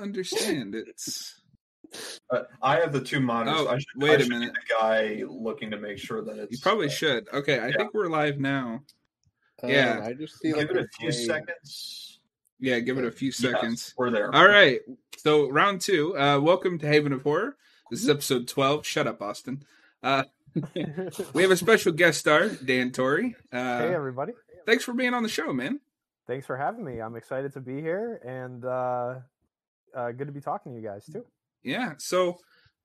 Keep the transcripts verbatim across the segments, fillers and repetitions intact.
understand. It's. Uh, I have the two monitors. Oh, I should, wait I a should minute. Be the guy looking to make sure that it's. You probably uh, should. Okay, I yeah. think we're live now. Um, yeah, I just give like it a few play. seconds. Yeah, give it a few seconds. Yes, we're there. All right. So round two. Uh, welcome to Haven of Horror. This is episode twelve. Shut up, Austin. Uh, we have a special guest star, Dan Torrey. Uh, hey, everybody. Thanks for being on the show, man. Thanks for having me. I'm excited to be here, and uh, uh, good to be talking to you guys, too. Yeah, so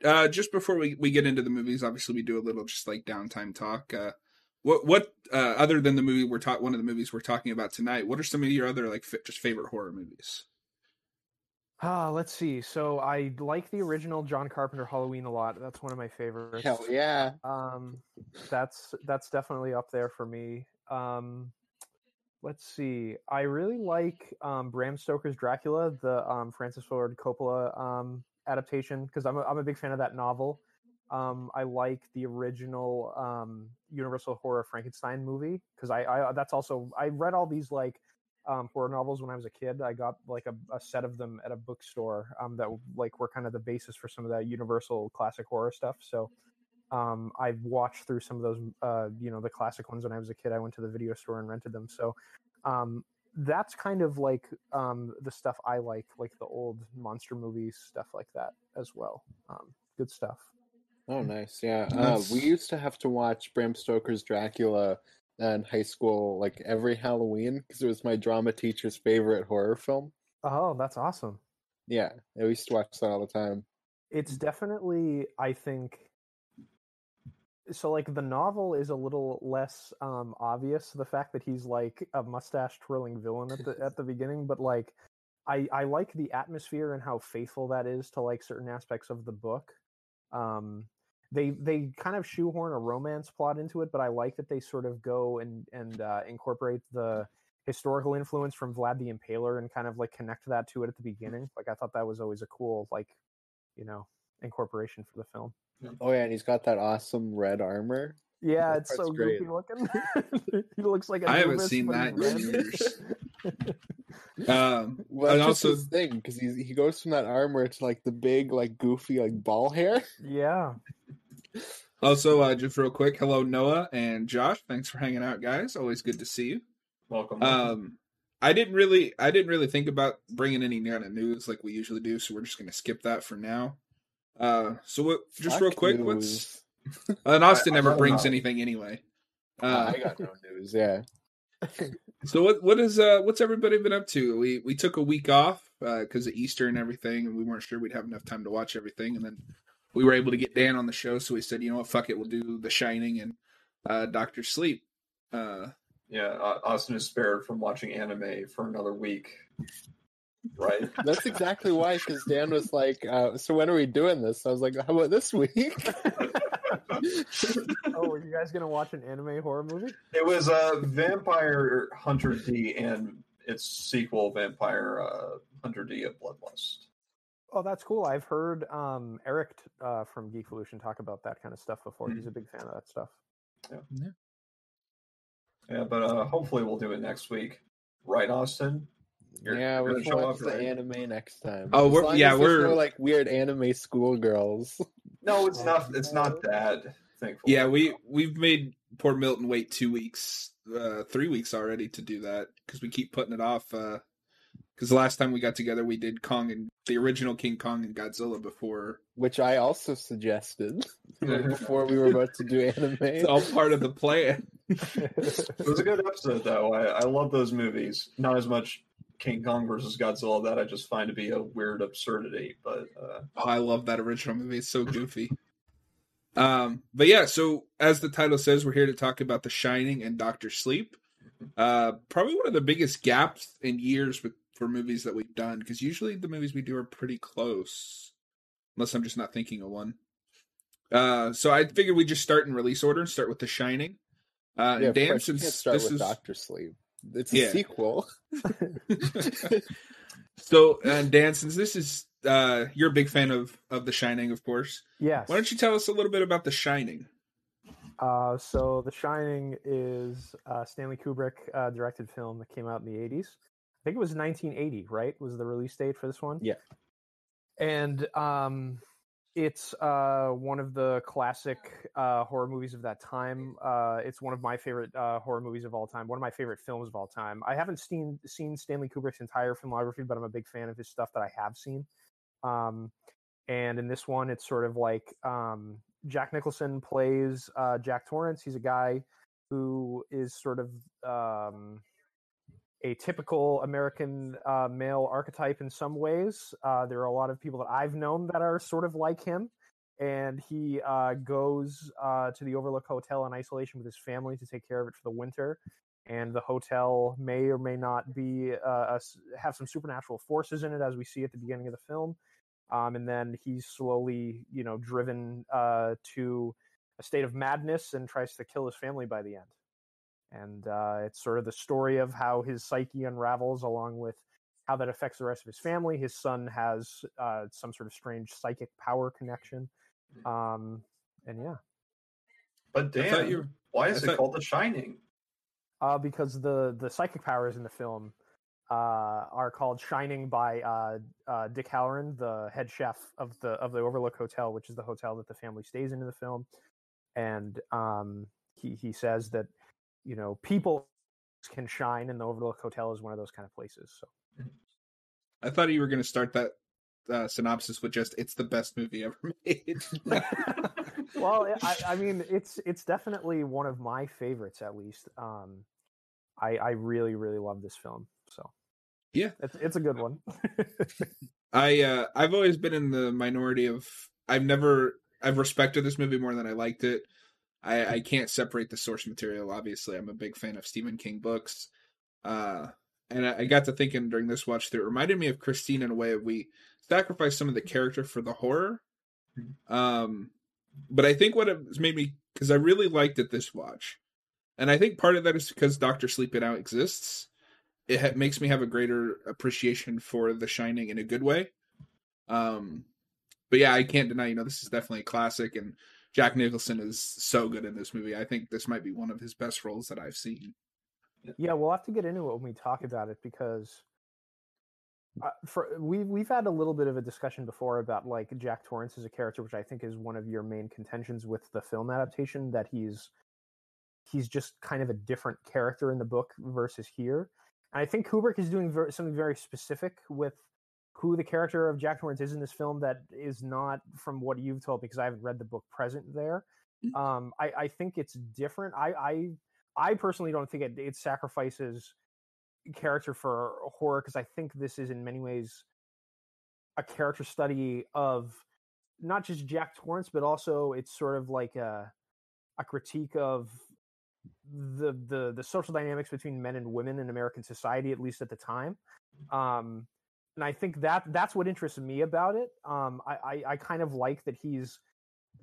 uh, just before we, we get into the movies, obviously we do a little just like downtime talk. Uh, what what uh, other than the movie we're ta- one of the movies we're talking about tonight? What are some of your other like f- just favorite horror movies? Ah, uh, let's see. So I like the original John Carpenter Halloween a lot. That's one of my favorites. Hell yeah. Um, that's that's definitely up there for me. Um, let's see. I really like um, Bram Stoker's Dracula, the um, Francis Ford Coppola um, adaptation, because I'm a, I'm a big fan of that novel. Um, I like the original um, Universal Horror Frankenstein movie, because I, I that's also I read all these like um, horror novels when I was a kid. I got like a, a set of them at a bookstore um, that like were kind of the basis for some of that Universal classic horror stuff. So um, I've watched through some of those, uh, you know, the classic ones when I was a kid. I went to the video store and rented them. So um, that's kind of like um, the stuff I like, like the old monster movies, stuff like that as well. Um, good stuff. Oh, nice. Yeah. Uh, we used to have to watch Bram Stoker's Dracula in high school, like every Halloween, because it was my drama teacher's favorite horror film. Oh, that's awesome. Yeah. We used to watch that all the time. It's definitely, I think, so like the novel is a little less um, obvious, the fact that he's like a mustache twirling villain at the at the beginning, but like I, I like the atmosphere and how faithful that is to like certain aspects of the book. Um, They they kind of shoehorn a romance plot into it, but I like that they sort of go and and uh, incorporate the historical influence from Vlad the Impaler and kind of like connect that to it at the beginning. Like I thought that was always a cool like, you know, incorporation for the film. Oh yeah, and he's got that awesome red armor. Yeah, that it's so great. Goofy looking. He looks like a I haven't seen that in years. um, well, and also his thing because he he goes from that armor to like the big like goofy like ball hair. Yeah. Also, uh, just real quick, hello Noah and Josh. Thanks for hanging out, guys. Always good to see you. Welcome. Um, I didn't really, I didn't really think about bringing any kind of news like we usually do, so we're just going to skip that for now. Uh, so what, just Fuck real quick, news. what's and Austin I, I never brings know. anything anyway. Uh, I got no news. Yeah. So what what is uh what's everybody been up to? We we took a week off because uh, of Easter and everything, and we weren't sure we'd have enough time to watch everything, and then. We were able to get Dan on the show, so we said, you know what, fuck it, we'll do The Shining and uh, Doctor Sleep. Uh, yeah, Austin is spared from watching anime for another week, right? That's exactly why, because Dan was like, uh, so when are we doing this? I was like, how about this week? Oh, were you guys going to watch an anime horror movie? It was uh, Vampire Hunter D and its sequel, Vampire uh, Hunter D of Bloodlust. Oh, that's cool. I've heard um, Eric uh, from Geekvolution talk about that kind of stuff before. Mm-hmm. He's a big fan of that stuff. Yeah, yeah. yeah but uh, hopefully we'll do it next week. Right, Austin? You're, yeah, we're going to show up the right? anime next time. Oh, we're, yeah, we're... we're like weird anime schoolgirls. No, it's not It's not that, thankfully. Yeah, we, we've made poor Milton wait two weeks, uh, three weeks already to do that because we keep putting it off. Uh, Because the last time we got together, we did Kong and the original King Kong and Godzilla before, which I also suggested right before we were about to do anime. It's all part of the plan. It was a good episode, though. I, I love those movies. Not as much King Kong versus Godzilla that I just find to be a weird absurdity, but uh... oh, I love that original movie. It's so goofy. um, but yeah, so as the title says, we're here to talk about The Shining and Doctor Sleep. Uh, probably one of the biggest gaps in years with. For movies that we've done, because usually the movies we do are pretty close, unless I'm just not thinking of one. Uh, so I figured we just start in release order and start with The Shining. Uh, yeah, and Dan, since you can't start this with is Doctor Sleep, it's a yeah. sequel. So, and Dan, since this is uh, you're a big fan of of The Shining, of course. Yes. Why don't you tell us a little bit about The Shining? Uh, so The Shining is uh, Stanley Kubrick uh, directed film that came out in the eighties. I think it was nineteen eighty, right? Was the release date for this one? Yeah. And um, it's uh, one of the classic uh, horror movies of that time. Uh, it's one of my favorite uh, horror movies of all time. One of my favorite films of all time. I haven't seen seen Stanley Kubrick's entire filmography, but I'm a big fan of his stuff that I have seen. Um, and in this one, it's sort of like um, Jack Nicholson plays uh, Jack Torrance. He's a guy who is sort of um, a typical American uh, male archetype in some ways. Uh, there are a lot of people that I've known that are sort of like him. And he uh, goes uh, to the Overlook Hotel in isolation with his family to take care of it for the winter. And the hotel may or may not be uh, have some supernatural forces in it, as we see at the beginning of the film. Um, and then he's slowly, you know, driven uh, to a state of madness and tries to kill his family by the end. And uh, it's sort of the story of how his psyche unravels, along with how that affects the rest of his family. His son has uh, some sort of strange psychic power connection. Um, and yeah. But Dan, you, why is it thought, called The Shining? Uh, because the, the psychic powers in the film uh, are called Shining by uh, uh, Dick Hallorann, the head chef of the of the Overlook Hotel, which is the hotel that the family stays in in the film. And um, he, he says that, you know, people can shine, and the Overlook Hotel is one of those kind of places. So, I thought you were going to start that uh, synopsis with just, it's the best movie ever made. Well, I, I mean, it's it's definitely one of my favorites, at least. Um, I, I really, really love this film. So, yeah, it's, it's a good one. I uh, I've always been in the minority of I've never. I've respected this movie more than I liked it. I, I can't separate the source material, obviously. I'm a big fan of Stephen King books. Uh, and I, I got to thinking during this watch that it reminded me of Christine in a way. We sacrificed some of the character for the horror. Um, but I think what it made me... Because I really liked it this watch. And I think part of that is because Doctor Sleep It Out exists. It ha- makes me have a greater appreciation for The Shining in a good way. Um... But yeah, I can't deny, you know, this is definitely a classic, and Jack Nicholson is so good in this movie. I think this might be one of his best roles that I've seen. Yeah, we'll have to get into it when we talk about it, because uh, for, we, we've had a little bit of a discussion before about, like, Jack Torrance as a character, which I think is one of your main contentions with the film adaptation, that he's he's just kind of a different character in the book versus here. And I think Kubrick is doing ver- something very specific with who the character of Jack Torrance is in this film that is not from what you've told me, because I haven't read the book present there. Um, I, I think it's different. I I, I personally don't think it, it sacrifices character for horror, because I think this is in many ways a character study of not just Jack Torrance, but also it's sort of like a, a critique of the, the, the social dynamics between men and women in American society, at least at the time. Um, And I think that that's what interests me about it. Um, I, I, I kind of like that he's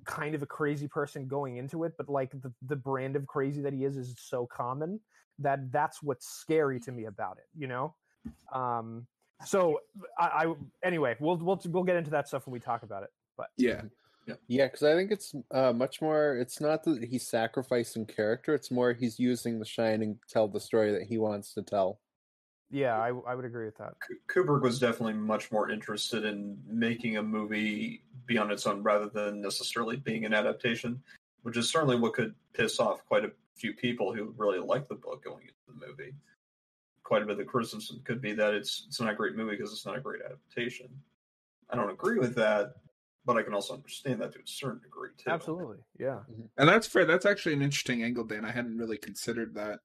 kind of a crazy person going into it, but like the, the brand of crazy that he is is so common that that's what's scary to me about it, you know? Um, so I, I anyway, we'll we'll we'll get into that stuff when we talk about it. But yeah, yeah, because I think it's uh, much more. It's not that he's sacrificing character; it's more he's using The Shining to tell the story that he wants to tell. Yeah, I, I would agree with that. Kubrick was definitely much more interested in making a movie be on its own rather than necessarily being an adaptation, which is certainly what could piss off quite a few people who really liked the book going into the movie. Quite a bit of the criticism could be that it's it's not a great movie because it's not a great adaptation. I don't agree with that, but I can also understand that to a certain degree, too. Absolutely, yeah. And that's fair. That's actually an interesting angle, Dan. I hadn't really considered that.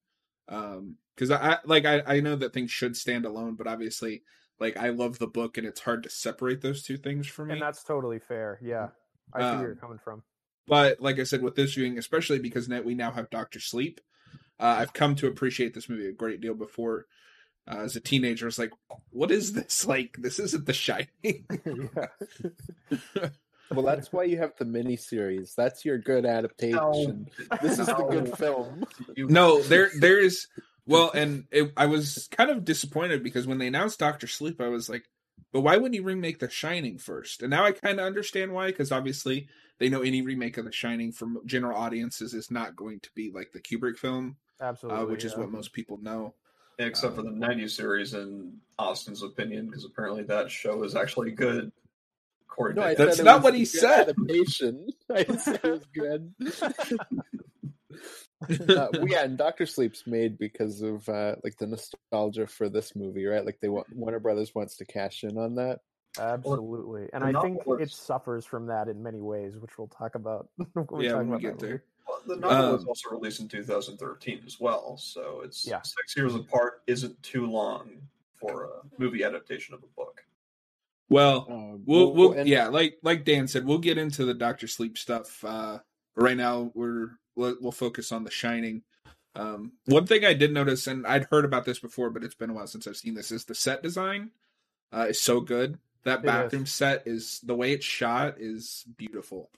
Um, cause I, like, I, I know that things should stand alone, but obviously, like, I love the book and it's hard to separate those two things for me. And that's totally fair. Yeah. I see um, where you're coming from. But like I said, with this viewing, especially because we now have Doctor Sleep, uh, I've come to appreciate this movie a great deal. Before, uh, as a teenager, I was like, what is this? Like, this isn't The Shining. Well, that's why you have the miniseries. That's your good adaptation. No. This is no. the good film. No, there, there is... Well, and it, I was kind of disappointed because when they announced Doctor Sleep, I was like, but why wouldn't you remake The Shining first? And now I kind of understand why, because obviously they know any remake of The Shining for general audiences is not going to be like the Kubrick film. Absolutely. Uh, which yeah. is what most people know. Except um, for the nineties series, in Austin's opinion, because apparently that show is actually good. important. No, I That's not what he said. Animation. I said it was good. uh, yeah, and Doctor Sleep's made because of uh, like the nostalgia for this movie, right? Like they want, Warner Brothers wants to cash in on that. Absolutely, and I think it suffers from that in many ways, which we'll talk about. When yeah, when we get there. Well, the novel um, was also released in two thousand thirteen as well, so it's yeah. six years apart. Isn't too long for a movie adaptation of a book. Well, um, we'll, we'll, we'll yeah, like like Dan said, we'll get into the Doctor Sleep stuff. Uh, right now, we're we'll focus on The Shining. Um, one thing I did notice, and I'd heard about this before, but it's been a while since I've seen this, is the set design uh, is so good. That bathroom set is, the way it's shot is beautiful.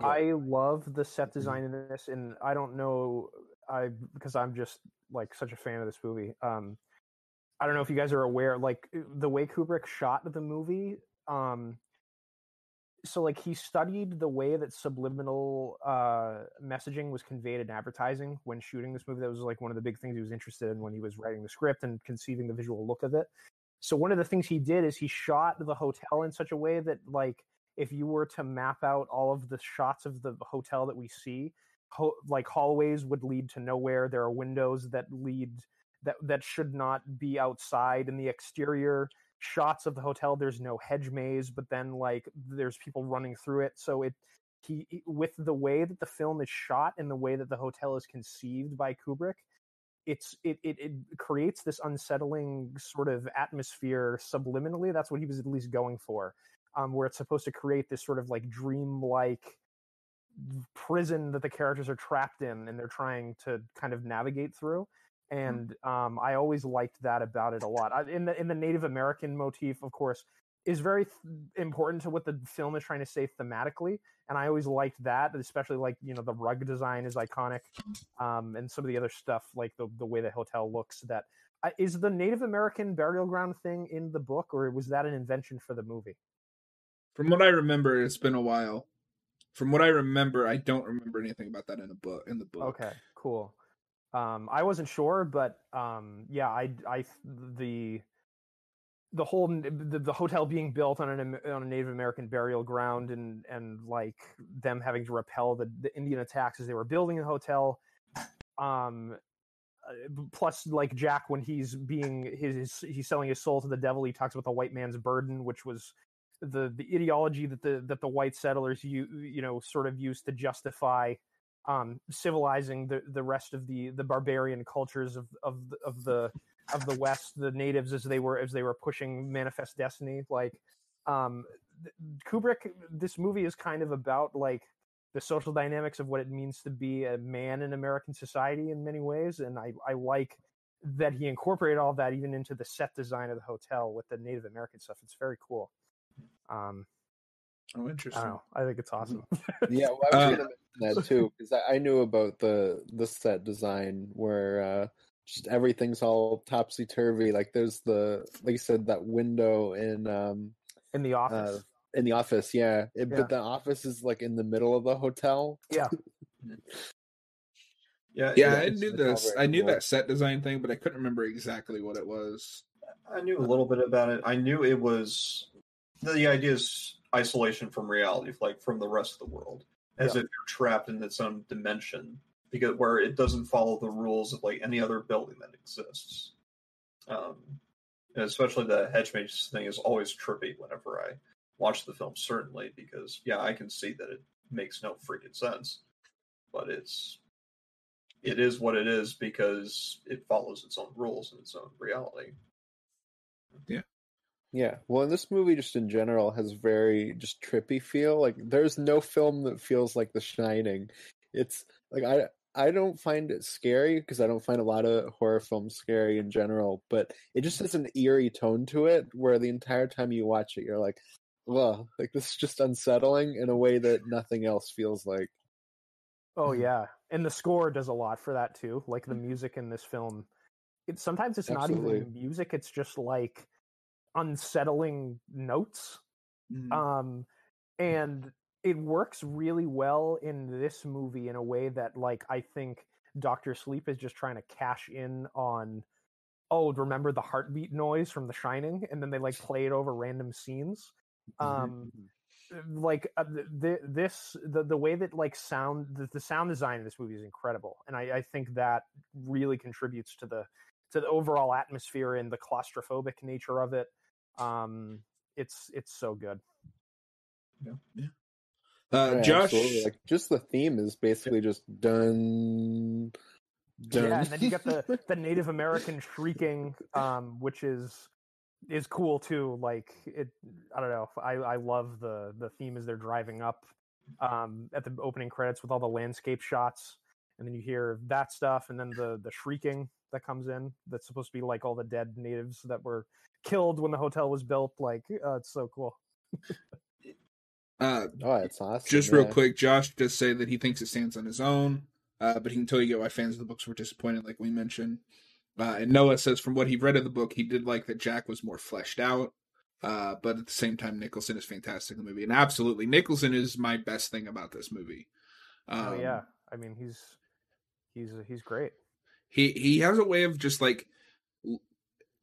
I love the set design in this, and I don't know, I because I'm just like such a fan of this movie. Um, I don't know if you guys are aware, like the way Kubrick shot the movie. Um, so like he studied the way that subliminal uh, messaging was conveyed in advertising when shooting this movie. That was like one of the big things he was interested in when he was writing the script and conceiving the visual look of it. So one of the things he did is he shot the hotel in such a way that, like, if you were to map out all of the shots of the hotel that we see, ho- like hallways would lead to nowhere. There are windows that lead that that should not be outside. In the exterior shots of the hotel, there's no hedge maze, but then like there's people running through it. So it he with the way that the film is shot and the way that the hotel is conceived by Kubrick. It's it, it it creates this unsettling sort of atmosphere subliminally. That's what he was at least going for, um, where it's supposed to create this sort of like dreamlike prison that the characters are trapped in and they're trying to kind of navigate through. And um, I always liked that about it a lot. I, in the in the Native American motif, of course, is very th- important to what the film is trying to say thematically. And I always liked that, especially like, you know, the rug design is iconic. Um, and some of the other stuff, like the, the way the hotel looks. That uh, is the Native American burial ground thing in the book, or was that an invention for the movie? From what I remember, it's been a while. From what I remember, I don't remember anything about that in a book, in the book. Okay, cool. Um, I wasn't sure, but um, yeah, I, I, the, the whole the, the hotel being built on an on a Native American burial ground, and and like them having to repel the, the Indian attacks as they were building the hotel, um plus like Jack, when he's being his, his he's selling his soul to the devil, he talks about the white man's burden, which was the the ideology that the that the white settlers you you know sort of used to justify um civilizing the the rest of the the barbarian cultures of of of the of the West, the natives, as they were as they were pushing Manifest Destiny. Like um Kubrick, this movie is kind of about like the social dynamics of what it means to be a man in American society in many ways, and I, I like that he incorporated all that even into the set design of the hotel with the Native American stuff. It's very cool. Um Oh, interesting. I, know. I think it's awesome. Yeah, well, I was uh, gonna mention that too, because I, I knew about the the set design where uh just everything's all topsy turvy. Like there's the, like you said, that window in um in the office. Uh, in the office, yeah. It, yeah. But the office is like in the middle of the hotel. Yeah. yeah, yeah. I knew this. I knew that set design thing, but I couldn't remember exactly what it was. I knew a little bit about it. I knew it was the idea is isolation from reality, like from the rest of the world, as yeah. if you're trapped in its own dimension. Because where it doesn't follow the rules of like any other building that exists, um, and especially the hedge maze thing is always trippy whenever I watch the film. Certainly, because yeah, I can see that it makes no freaking sense, but it's it is what it is because it follows its own rules and its own reality. Yeah, yeah. Well, and this movie just in general has very just trippy feel. Like there's no film that feels like The Shining. It's like I. I don't find it scary because I don't find a lot of horror films scary in general, but it just has an eerie tone to it where the entire time you watch it, you're like, "Whoa!" Like this is just unsettling in a way that nothing else feels like. Oh yeah, and the score does a lot for that too. Like the music in this film, it sometimes it's Absolutely. not even music; it's just like unsettling notes, mm-hmm. um, and. It works really well in this movie in a way that, like, I think Doctor Sleep is just trying to cash in on, oh, remember the heartbeat noise from The Shining? And then they, like, play it over random scenes. Um, mm-hmm. Like uh, the, this, the the way that like sound, the, the sound design of this movie is incredible, and I, I think that really contributes to the to the overall atmosphere and the claustrophobic nature of it. Um, it's it's so good. Yeah. Yeah. Uh, yeah, Josh, like, just the theme is basically just done. done. Yeah, and then you got the, the Native American shrieking, um, which is is cool too. Like it, I don't know. I, I love the the theme as they're driving up um, at the opening credits with all the landscape shots, and then you hear that stuff, and then the the shrieking that comes in. That's supposed to be like all the dead natives that were killed when the hotel was built. Like uh, it's so cool. Uh, oh, it's awesome. Just real yeah. quick, Josh does say that he thinks it stands on his own, uh, but he can totally get why fans of the books were disappointed, like we mentioned. Uh, and Noah says, from what he read of the book, he did like that Jack was more fleshed out, uh, but at the same time, Nicholson is fantastic in the movie. And absolutely, Nicholson is my best thing about this movie. Um, oh, yeah. I mean, he's he's he's great. He, he has a way of just, like, l-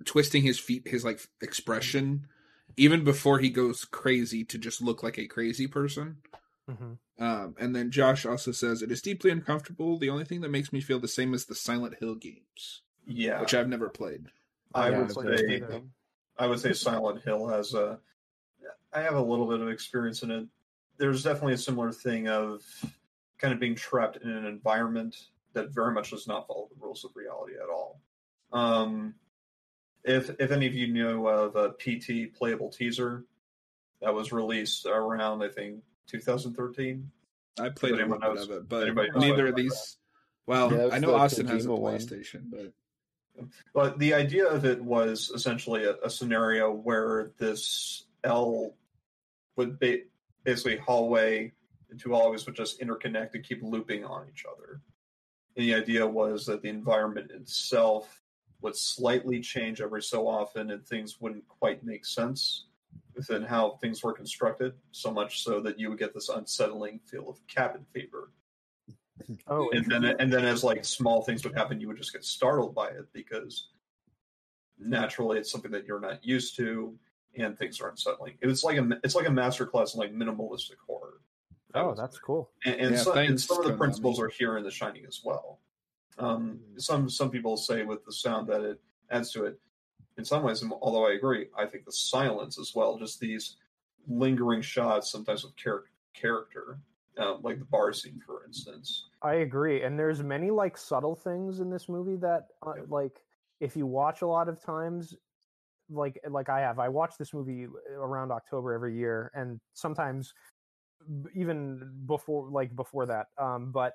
twisting his feet, his, like, expression, even before he goes crazy, to just look like a crazy person. Mm-hmm. Um, and then Josh also says, it is deeply uncomfortable. The only thing that makes me feel the same as the Silent Hill games. Yeah. Which I've never played. I, I would say I would say Silent Hill has a... I have a little bit of experience in it. There's definitely a similar thing of kind of being trapped in an environment that very much does not follow the rules of reality at all. Um... If if any of you know of a P T playable teaser that was released around, I think, twenty thirteen? I played a little bit of it, but neither of these... Well, yeah, I know Austin has a PlayStation, but... But the idea of it was essentially a, a scenario where this L would be basically hallway, the two hallways would just interconnect and keep looping on each other. And the idea was that the environment itself would slightly change every so often, and things wouldn't quite make sense within how things were constructed, so much so that you would get this unsettling feel of cabin fever. Oh, and then and then as like small things would happen, you would just get startled by it, because naturally it's something that you're not used to, and things are unsettling. It was like a it's like a masterclass in like minimalistic horror. Oh, that's cool. And, and, yeah, some, and some of the principles are here in The Shining as well. Um, some some people say with the sound that it adds to it. In some ways, although I agree, I think the silence as well, just these lingering shots sometimes with char- character, um, like the bar scene, for instance. I agree, and there's many like subtle things in this movie that, uh, yeah. like, if you watch a lot of times, like like I have, I watch this movie around October every year, and sometimes even before like before that, um, but.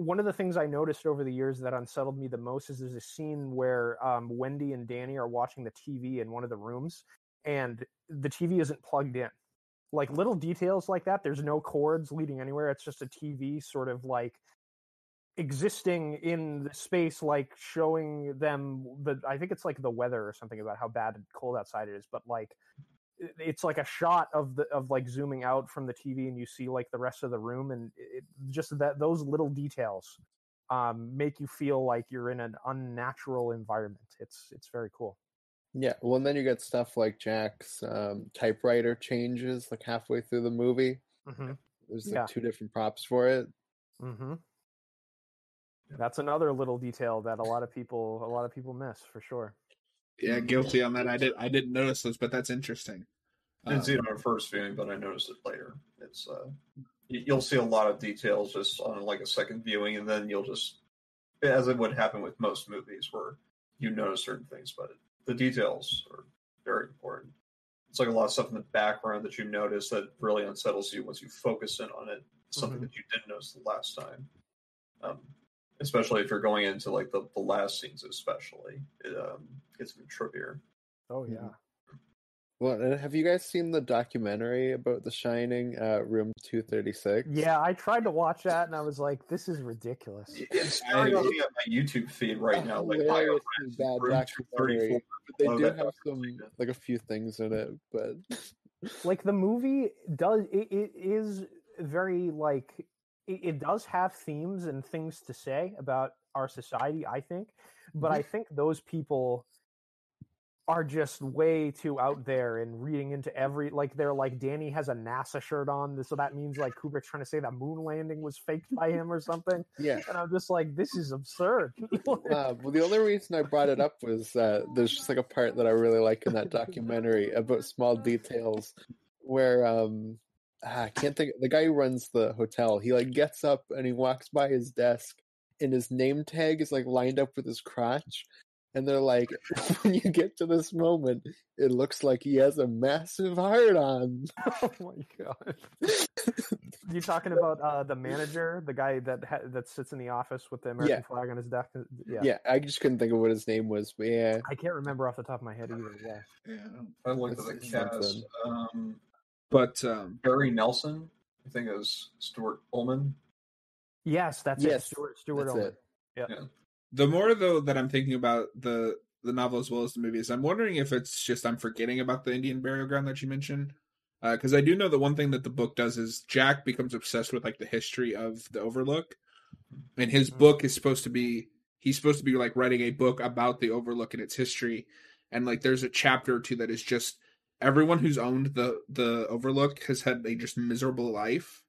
One of the things I noticed over the years that unsettled me the most is there's a scene where um, Wendy and Danny are watching the T V in one of the rooms, and the T V isn't plugged in. Like little details like that. There's no cords leading anywhere. It's just a T V sort of like existing in the space, like showing them the, I think it's like the weather or something about how bad and cold outside it is. But like, it's like a shot of the of like zooming out from the T V, and you see like the rest of the room, and it, just that those little details um, make you feel like you're in an unnatural environment. It's it's very cool. Yeah, well, and then you get stuff like Jack's um, typewriter changes like halfway through the movie. Mm-hmm. There's like yeah. two different props for it. Mm-hmm. That's another little detail that a lot of people a lot of people miss for sure. Yeah, guilty on that. I did. I didn't notice this, but that's interesting. I didn't um, see it on our first viewing, but I noticed it later. It's uh, you'll see a lot of details just on like a second viewing, and then you'll just, as it would happen with most movies, where you notice certain things, but the details are very important. It's like a lot of stuff in the background that you notice that really unsettles you once you focus in on it. Something mm-hmm. that you didn't notice the last time, um, especially if you're going into like the, the last scenes, especially. It, um, It's been trippier. Oh yeah. Well, have you guys seen the documentary about The Shining, uh, Room two thirty-six? Yeah, I tried to watch that, and I was like, "This is ridiculous." It's starting on my YouTube feed right now. Like, Room two thirty-four. They do have some, like, a few things in it, but like the movie does. It, it is very like it, it does have themes and things to say about our society, I think, but I think those people are just way too out there and reading into every, like, they're like, Danny has a NASA shirt on, so that means like Kubrick's trying to say that moon landing was faked by him or something. Yeah. And I'm just like, this is absurd. uh, well, the only reason I brought it up was uh, there's just like a part that I really like in that documentary about small details where um, I can't think, the guy who runs the hotel, he like gets up and he walks by his desk and his name tag is like lined up with his crotch. And they're like, when you get to this moment, it looks like he has a massive heart on. Oh my god! You talking about uh, the manager, the guy that ha- that sits in the office with the American yeah. flag on his deck? Yeah, yeah. I just couldn't think of what his name was, but yeah, I can't remember off the top of my head either. Yeah, yeah. I looked at the cast, um, but um, Barry Nelson, I think it was Stuart Ullman. Yes, that's yes, it. Stuart Stuart that's Ullman. Yep. Yeah. The more, though, that I'm thinking about the, the novel as well as the movies, I'm wondering if it's just I'm forgetting about the Indian burial ground that you mentioned. Because uh, I do know that one thing that the book does is Jack becomes obsessed with, like, the history of the Overlook. And his mm-hmm. book is supposed to be... He's supposed to be, like, writing a book about the Overlook and its history. And, like, there's a chapter or two that is just... Everyone who's owned the, the Overlook has had a just miserable life.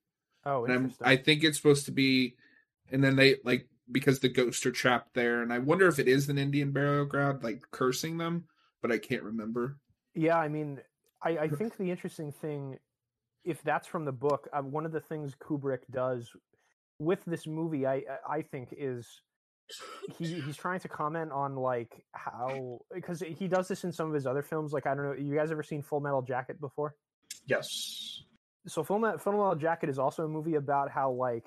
Oh, and interesting. I'm, I think it's supposed to be... And then they, like... because the ghosts are trapped there, and I wonder if it is an Indian burial ground, like, cursing them, but I can't remember. Yeah, I mean, I, I think the interesting thing, if that's from the book, uh, one of the things Kubrick does with this movie, I I think, is he he's trying to comment on, like, how... Because he does this in some of his other films. Like, I don't know, you guys ever seen Full Metal Jacket before? Yes. So Full Metal, Full Metal Jacket is also a movie about how, like...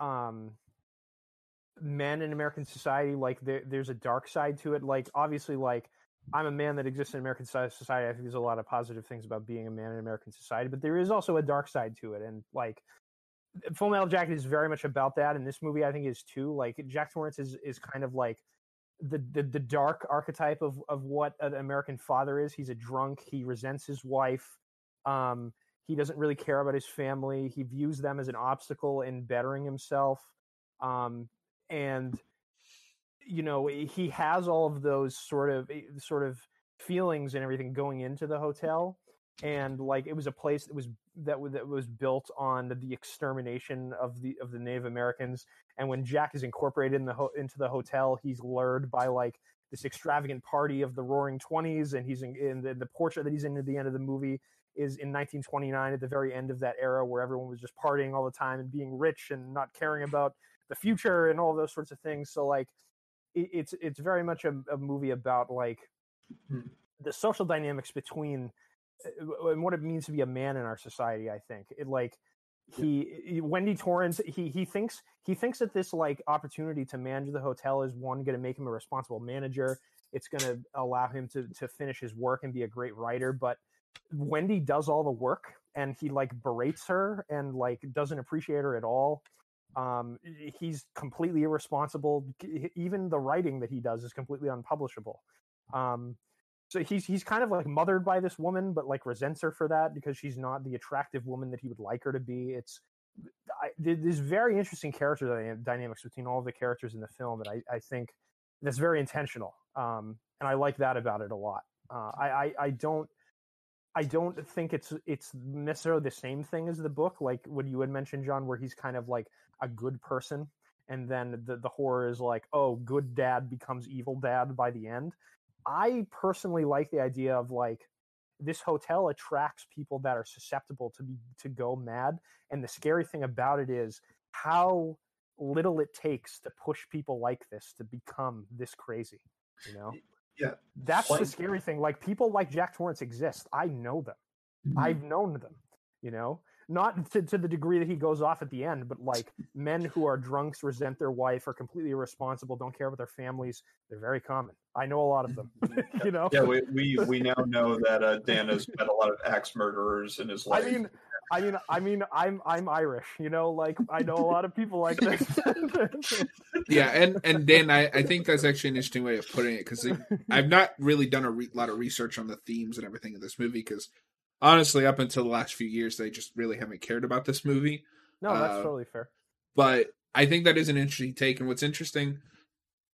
um. men in American society, like, there, there's a dark side to it. Like, obviously, like, I'm a man that exists in American society. I think there's a lot of positive things about being a man in American society, but there is also a dark side to it. And, like, Full Metal Jacket is very much about that, and this movie, I think, is too. Like, Jack Torrance is, is kind of like the, the, the dark archetype of, of what an American father is. He's a drunk. He resents his wife. Um, he doesn't really care about his family. He views them as an obstacle in bettering himself. Um, And, you know, he has all of those sort of sort of feelings and everything going into the hotel. And, like, it was a place that was that was, that was built on the extermination of the of the Native Americans. And when Jack is incorporated in the ho- into the hotel, he's lured by, like, this extravagant party of the Roaring Twenties. And he's in, in the, the portrait that he's in at the end of the movie is in nineteen twenty-nine, at the very end of that era where everyone was just partying all the time and being rich and not caring about the future and all those sorts of things. So, like, it, it's it's very much a, a movie about, like, mm-hmm. the social dynamics between and what it means to be a man in our society. I think it like he yeah. Wendy Torrance he he thinks he thinks that this, like, opportunity to manage the hotel is one going to make him a responsible manager. It's going to allow him to to finish his work and be a great writer, but Wendy does all the work, and he, like, berates her and, like, doesn't appreciate her at all. Um, he's completely irresponsible. Even the writing that he does is completely unpublishable. Um, so he's, he's kind of, like, mothered by this woman, but, like, resents her for that because she's not the attractive woman that he would like her to be. It's, I, there's very interesting character dynamics between all of the characters in the film. And I, I think that's very intentional. Um, and I like that about it a lot. Uh, I, I, I don't, I don't think it's it's necessarily the same thing as the book, like what you had mentioned, John, where he's kind of like a good person, and then the, the horror is like, oh, good dad becomes evil dad by the end. I personally like the idea of, like, this hotel attracts people that are susceptible to be to go mad, and the scary thing about it is how little it takes to push people like this to become this crazy, you know? Yeah, that's the scary thing. Like, people like Jack Torrance exist. I know them. Mm-hmm. I've known them, you know, not to, to the degree that he goes off at the end, but, like, men who are drunks, resent their wife, are completely irresponsible, don't care about their families. They're very common. I know a lot of them. You know. Yeah, we we, we now know that uh, Dan has met a lot of axe murderers in his life. I mean, I mean, I mean, I'm I'm Irish. You know, like, I know a lot of people like this. Yeah, and and Dan, I, I think that's actually an interesting way of putting it, because I've not really done a re- lot of research on the themes and everything in this movie, because honestly, up until the last few years, they just really haven't cared about this movie. No, that's uh, totally fair. But I think that is an interesting take, and what's interesting.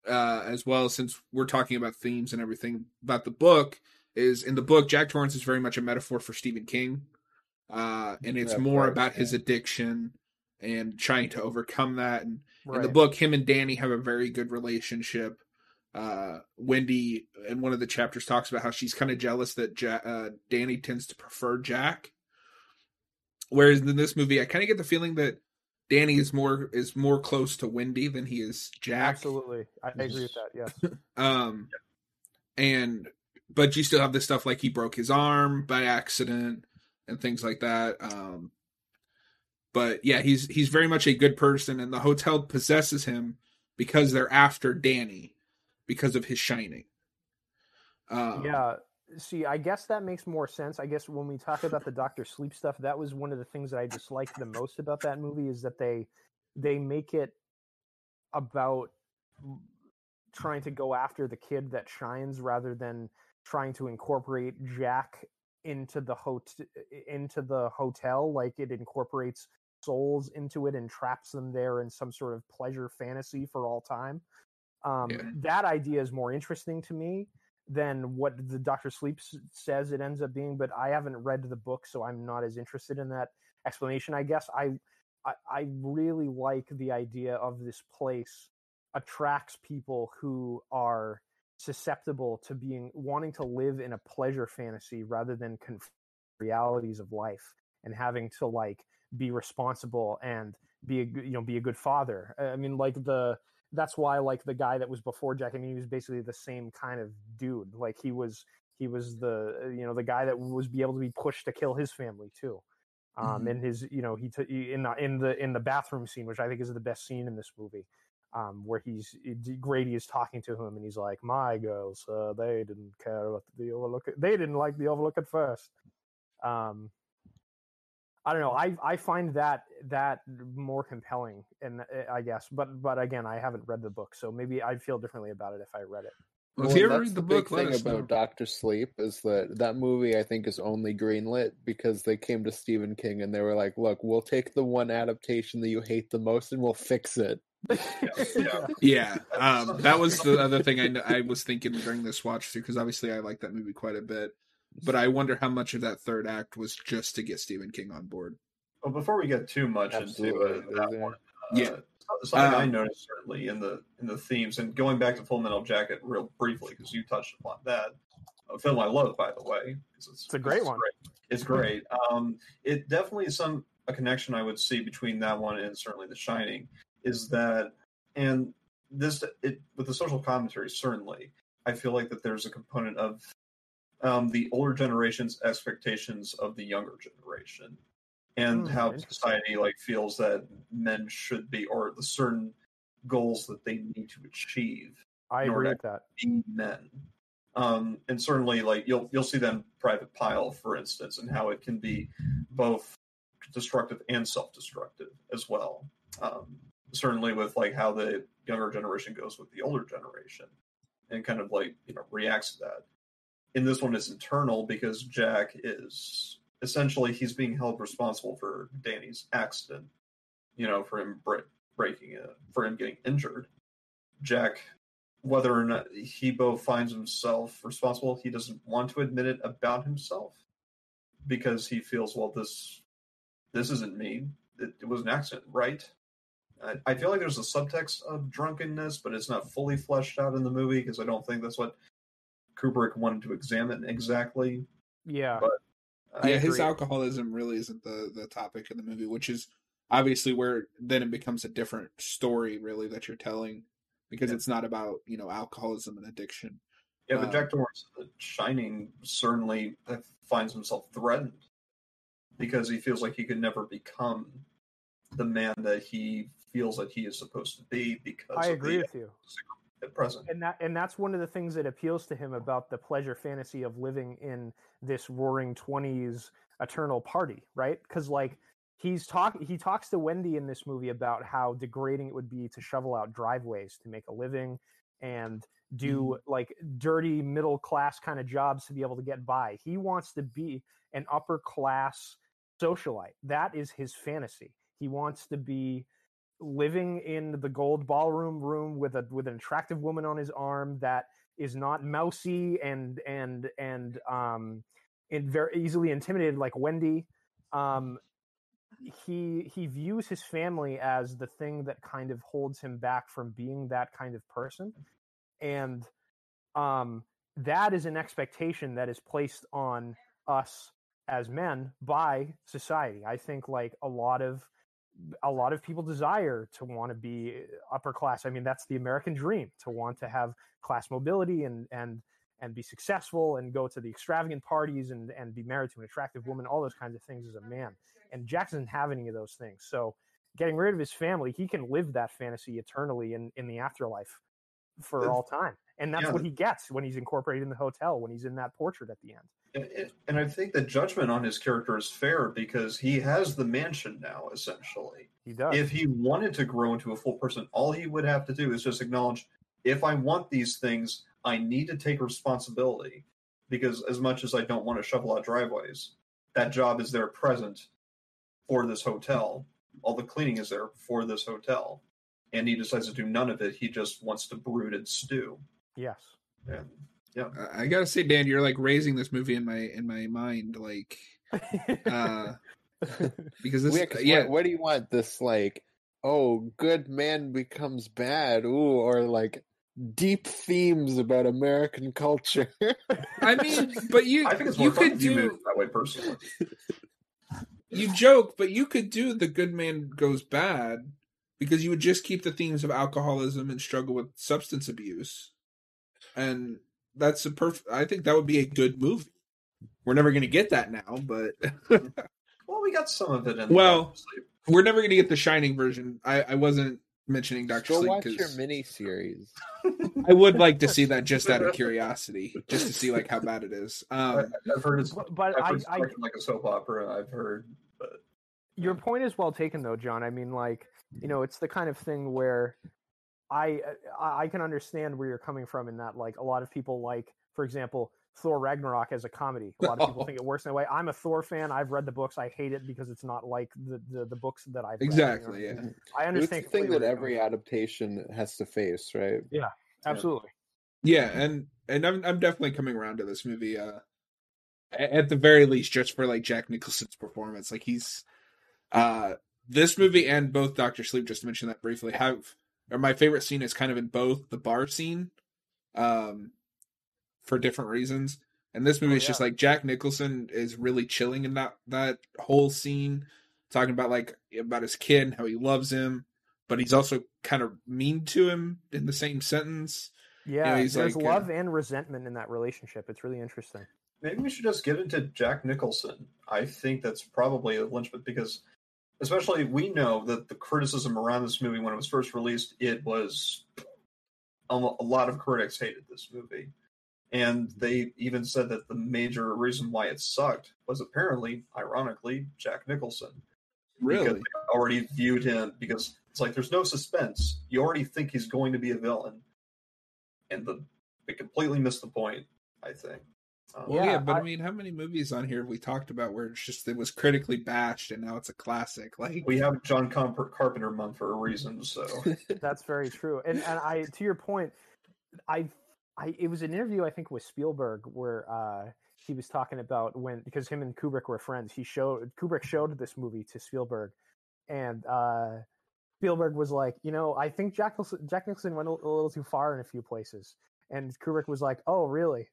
uh, as well, since we're talking about themes and everything about the book, is in the book, Jack Torrance is very much a metaphor for Stephen King. Uh, and it's yeah, more course, about yeah. his addiction and trying to overcome that. And right. in the book, him and Danny have a very good relationship. Uh, Wendy in one of the chapters talks about how she's kind of jealous that Jack, uh, Danny tends to prefer Jack. Whereas in this movie, I kind of get the feeling that Danny is more is more close to Wendy than he is Jack. Absolutely. I agree with that, yes. um, and but you still have this stuff like he broke his arm by accident and things like that. Um, but yeah, he's he's very much a good person, and the hotel possesses him because they're after Danny because of his shining. Um, yeah. See, I guess that makes more sense. I guess when we talk about the Doctor Sleep stuff, that was one of the things that I disliked the most about that movie, is that they they make it about trying to go after the kid that shines rather than trying to incorporate Jack into the hot into the hotel. Like, it incorporates souls into it and traps them there in some sort of pleasure fantasy for all time. Um, yeah. That idea is more interesting to me than what the Doctor Sleep says it ends up being, but I haven't read the book, so I'm not as interested in that explanation, I guess. I, I I really like the idea of this place attracts people who are susceptible to being wanting to live in a pleasure fantasy rather than conf- realities of life, and having to like be responsible and be a, you know, be a good father. I mean, like the That's why, like, the guy that was before Jack, I mean, he was basically the same kind of dude. Like, he was he was the, you know, the guy that was be able to be pushed to kill his family, too. Um, mm-hmm. And his, you know, he t- in, the, in the in the bathroom scene, which I think is the best scene in this movie, um, where he's, Grady is talking to him, and he's like, my girls, uh, they didn't care about the Overlook. They didn't like the Overlook at first. Um, I don't know. I I find that that more compelling, and I guess, but but again, I haven't read the book, so maybe I'd feel differently about it if I read it. Well, well, if you ever read the, the book, thing about Doctor Sleep is that that movie I think is only greenlit because they came to Stephen King and they were like, "Look, we'll take the one adaptation that you hate the most and we'll fix it." yeah, yeah. Um, that was the other thing I I was thinking during this watch through, because obviously I like that movie quite a bit. But I wonder how much of that third act was just to get Stephen King on board. Well, before we get too much Absolutely. into uh, that one, uh, yeah, something um, I noticed certainly in the in the themes, and going back to Full Metal Jacket real briefly, because you touched upon that, a film I love, by the way. It's, it's a great it's one. Great. It's great. Um, it definitely is some a connection I would see between that one and certainly The Shining, is that, and this it with the social commentary certainly, I feel like that there's a component of Um, the older generation's expectations of the younger generation, and oh, how society like feels that men should be, or the certain goals that they need to achieve. I agree with that. Being men, um, and certainly like you'll you'll see that in Private Pile, for instance, and how it can be both destructive and self-destructive as well. Um, certainly with like how the younger generation goes with the older generation, and kind of like you know reacts to that. In this one, it's internal because Jack is essentially he's being held responsible for Danny's accident, you know, for him break, breaking it, for him getting injured. Jack, whether or not he both finds himself responsible, he doesn't want to admit it about himself because he feels, well, this this isn't me. It, it was an accident, right? I, I feel like there's a subtext of drunkenness, but it's not fully fleshed out in the movie because I don't think that's what Kubrick wanted to examine exactly. Yeah. But yeah, his alcoholism really isn't the, the topic in the movie, which is obviously where then it becomes a different story, really, that you're telling, because yeah. it's not about, you know, alcoholism and addiction. Yeah, but um, Jack Torrance, The Shining, certainly finds himself threatened because he feels like he could never become the man that he feels that he is supposed to be because I agree with you. Present. And that, and that's one of the things that appeals to him about the pleasure fantasy of living in this roaring twenties eternal party, right? Because like he's talk he talks to Wendy in this movie about how degrading it would be to shovel out driveways to make a living and do mm. like dirty middle class kind of jobs to be able to get by. He wants to be an upper class socialite. That is his fantasy. He wants to be living in the gold ballroom room with a with an attractive woman on his arm that is not mousy and and and um and very easily intimidated like Wendy. Um, he he views his family as the thing that kind of holds him back from being that kind of person, and um, that is an expectation that is placed on us as men by society. I think like a lot of a lot of people desire to want to be upper class. I mean, that's the American dream, to want to have class mobility and and and be successful and go to the extravagant parties and, and be married to an attractive woman, all those kinds of things as a man. And Jack doesn't have any of those things. So getting rid of his family, he can live that fantasy eternally in, in the afterlife for all time. And that's yeah. what he gets when he's incorporated in the hotel, when he's in that portrait at the end. And, and I think the judgment on his character is fair because he has the mansion now, essentially. He does. If he wanted to grow into a full person, all he would have to do is just acknowledge, if I want these things, I need to take responsibility, because as much as I don't want to shovel out driveways, that job is there present for this hotel. All the cleaning is there for this hotel. And he decides to do none of it. He just wants to brood and stew. Yes. Yeah. Yeah. I gotta say, Dan, you're like raising this movie in my in my mind, like uh, because this. Wait, yeah. What, what do you want? This like, oh, good man becomes bad. Ooh, or like deep themes about American culture. I mean, but you, I think it's more you fun could do that way personally. You joke, but you could do the good man goes bad, because you would just keep the themes of alcoholism and struggle with substance abuse. And that's a perfect, I think that would be a good movie. We're never going to get that now, but. Well, we got some of it in well, the we're never going to get the Shining version. I, I wasn't mentioning Doctor Go Sleep. Go watch your miniseries. I would like to see that just out of curiosity, just to see like how bad it is. Um, I've heard it's, but, but I've heard I, it's I, like a soap opera, I've heard. But... Your point is well taken, though, John. I mean, like, you know, it's the kind of thing where I I can understand where you're coming from in that, like, a lot of people like, for example, Thor Ragnarok as a comedy. A lot of people oh. think it works in that way. I'm a Thor fan. I've read the books. I hate it because it's not like the, the, the books that I've exactly, read. Exactly, yeah. I understand. It's the thing that every adaptation has to face, right? Yeah, absolutely. Yeah, yeah and, and I'm, I'm definitely coming around to this movie, uh, at the very least, just for, like, Jack Nicholson's performance. Like, he's... Uh, this movie and both Doctor Sleep, just to mention that briefly, have... Or my favorite scene is kind of in both, the bar scene, um, for different reasons. And this movie oh, is yeah. just like Jack Nicholson is really chilling in that, that whole scene, talking about like about his kid and how he loves him, but he's also kind of mean to him in the same sentence. Yeah, you know, there's like, love uh, and resentment in that relationship. It's really interesting. Maybe we should just get into Jack Nicholson. I think that's probably a lynch, but because. Especially, we know that the criticism around this movie when it was first released, it was a lot of critics hated this movie. And they even said that the major reason why it sucked was apparently, ironically, Jack Nicholson. Really? Because they already viewed him, because it's like there's no suspense. You already think he's going to be a villain. And the, they completely missed the point, I think. Well, yeah, yeah, but I, I mean, how many movies on here have we talked about where it's just it was critically bashed and now it's a classic? Like we have John Carpenter month for a reason, so that's very true. And and I to your point, I I it was an interview I think with Spielberg where uh, he was talking about when because him and Kubrick were friends. He showed Kubrick showed this movie to Spielberg, and uh, Spielberg was like, you know, I think Jack Jack Nicholson went a little too far in a few places, and Kubrick was like, oh, really?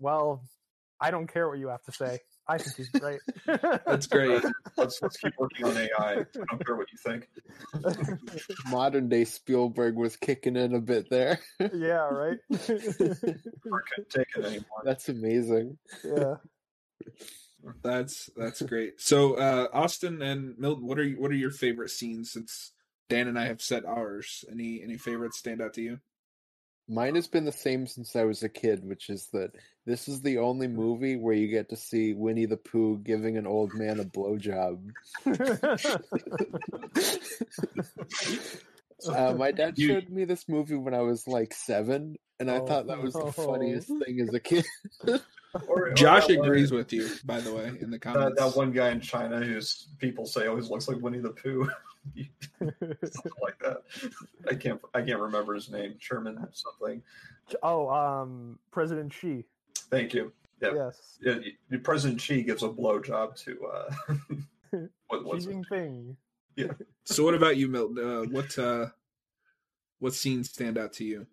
Well, I don't care what you have to say. I think he's great. That's great. Let's, let's keep working on A I. I don't care what you think. Modern day Spielberg was kicking in a bit there. Yeah, right? I couldn't take it anymore. That's amazing. Yeah. That's that's great. So, uh, Austin and Milton, what are you, what are your favorite scenes since Dan and I have said ours? Any any favorites stand out to you? Mine has been the same since I was a kid, which is that this is the only movie where you get to see Winnie the Pooh giving an old man a blowjob. uh, my dad showed me this movie when I was like seven, and I oh, thought that was the funniest oh. thing as a kid. Or, or Josh agrees one, with you, by the way, in the comments. That, that one guy in China whose people say always looks like Winnie the Pooh. something like that. I can't. I can't remember his name. Sherman something. Oh, um, President Xi. Thank you. Yeah. Yes. Yeah, President Xi gives a blowjob to uh, what was it? Thing. Yeah. So, what about you, Milton? Uh, what uh, what scenes stand out to you?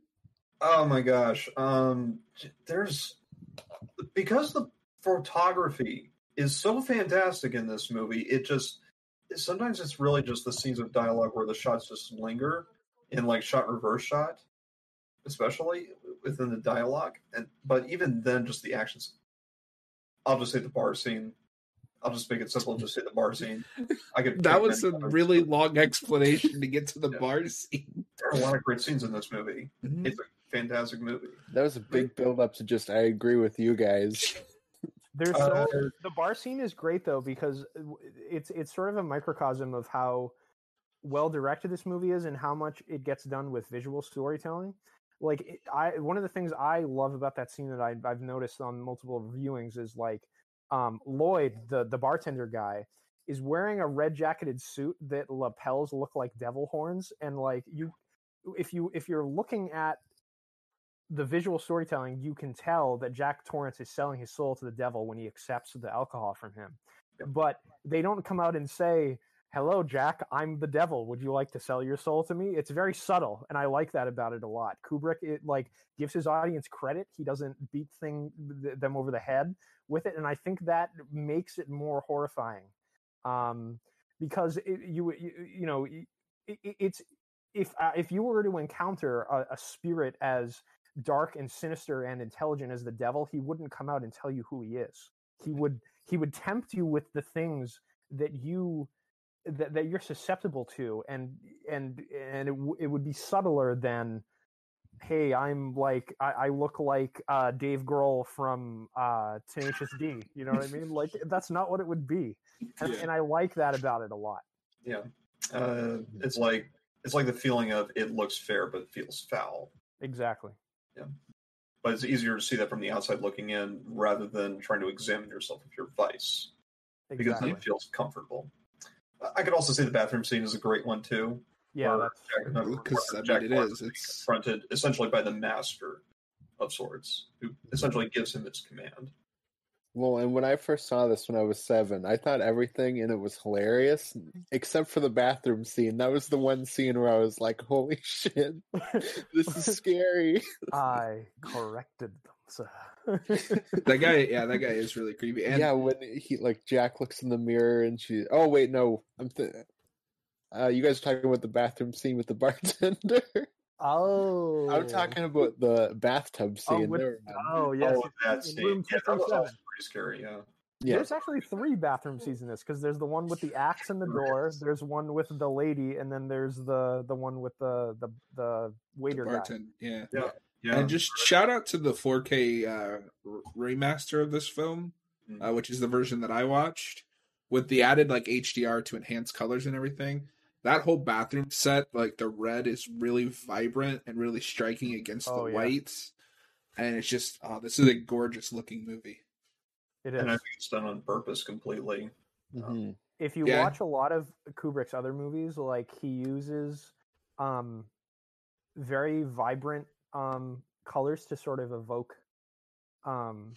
Oh my gosh. Um, there's because the photography is so fantastic in this movie. It just sometimes it's really just the scenes of dialogue where the shots just linger in like shot reverse shot, especially within the dialogue. And but even then, just the actions. I'll just say the bar scene. I'll just make it simple and just say the bar scene. I could. That was a others. really long explanation to get to the yeah. bar scene. There are a lot of great scenes in this movie. Mm-hmm. It's a fantastic movie. That was a big build up to just. I agree with you guys. There's uh, so, the bar scene is great though because it's it's sort of a microcosm of how well directed this movie is and how much it gets done with visual storytelling. Like it, I one of the things I love about that scene that I, I've noticed on multiple viewings is like um, Lloyd, the the bartender guy, is wearing a red jacketed suit that lapels look like devil horns, and like you, if you if you're looking at the visual storytelling, you can tell that Jack Torrance is selling his soul to the devil when he accepts the alcohol from him. But they don't come out and say, "Hello, Jack, I'm the devil. Would you like to sell your soul to me?" It's very subtle, and I like that about it a lot. Kubrick, it like gives his audience credit. He doesn't beat thing th- them over the head with it, and I think that makes it more horrifying um, because it, you, you you know it, it, it's if uh, if you were to encounter a, a spirit as dark and sinister and intelligent as the devil, he wouldn't come out and tell you who he is. He would he would tempt you with the things that you that, that you're susceptible to, and and and it, w- it would be subtler than, "Hey, I'm like I, I look like uh, Dave Grohl from uh, Tenacious D." You know what I mean? Like that's not what it would be, and, yeah. and I like that about it a lot. Yeah, uh, it's like it's like the feeling of it looks fair but it feels foul. Exactly. Yeah, but it's easier to see that from the outside looking in rather than trying to examine yourself of your vice, exactly. because then it feels comfortable. I could also say the bathroom scene is a great one too. Yeah, that's because I mean, it is. It's confronted essentially by the master of swords, who essentially gives him its command. Well, and when I first saw this when I was seven, I thought everything in it was hilarious, except for the bathroom scene. That was the one scene where I was like, holy shit, this is scary. I corrected them, sir. That guy, yeah, that guy is really creepy. And yeah, when he, like, Jack looks in the mirror and she, oh, wait, no, I'm th- uh, you guys are talking about the bathroom scene with the bartender. Oh, I'm talking about the bathtub scene. Oh, with, oh yes, oh, that scene. Yeah, that was pretty scary. Yeah. yeah, there's actually three bathroom scenes in this because there's the one with the axe in the door, there's one with the lady, and then there's the, the one with the the, the waiter the guy. Yeah. yeah, yeah. And just shout out to the four K uh, remaster of this film, mm-hmm. uh, which is the version that I watched with the added like H D R to enhance colors and everything. That whole bathroom set, like the red is really vibrant and really striking against oh, the yeah. whites. And it's just, oh, this is a gorgeous looking movie. It is. And I think it's done on purpose completely. Mm-hmm. If you yeah. watch a lot of Kubrick's other movies, like he uses um, very vibrant um, colors to sort of evoke, um,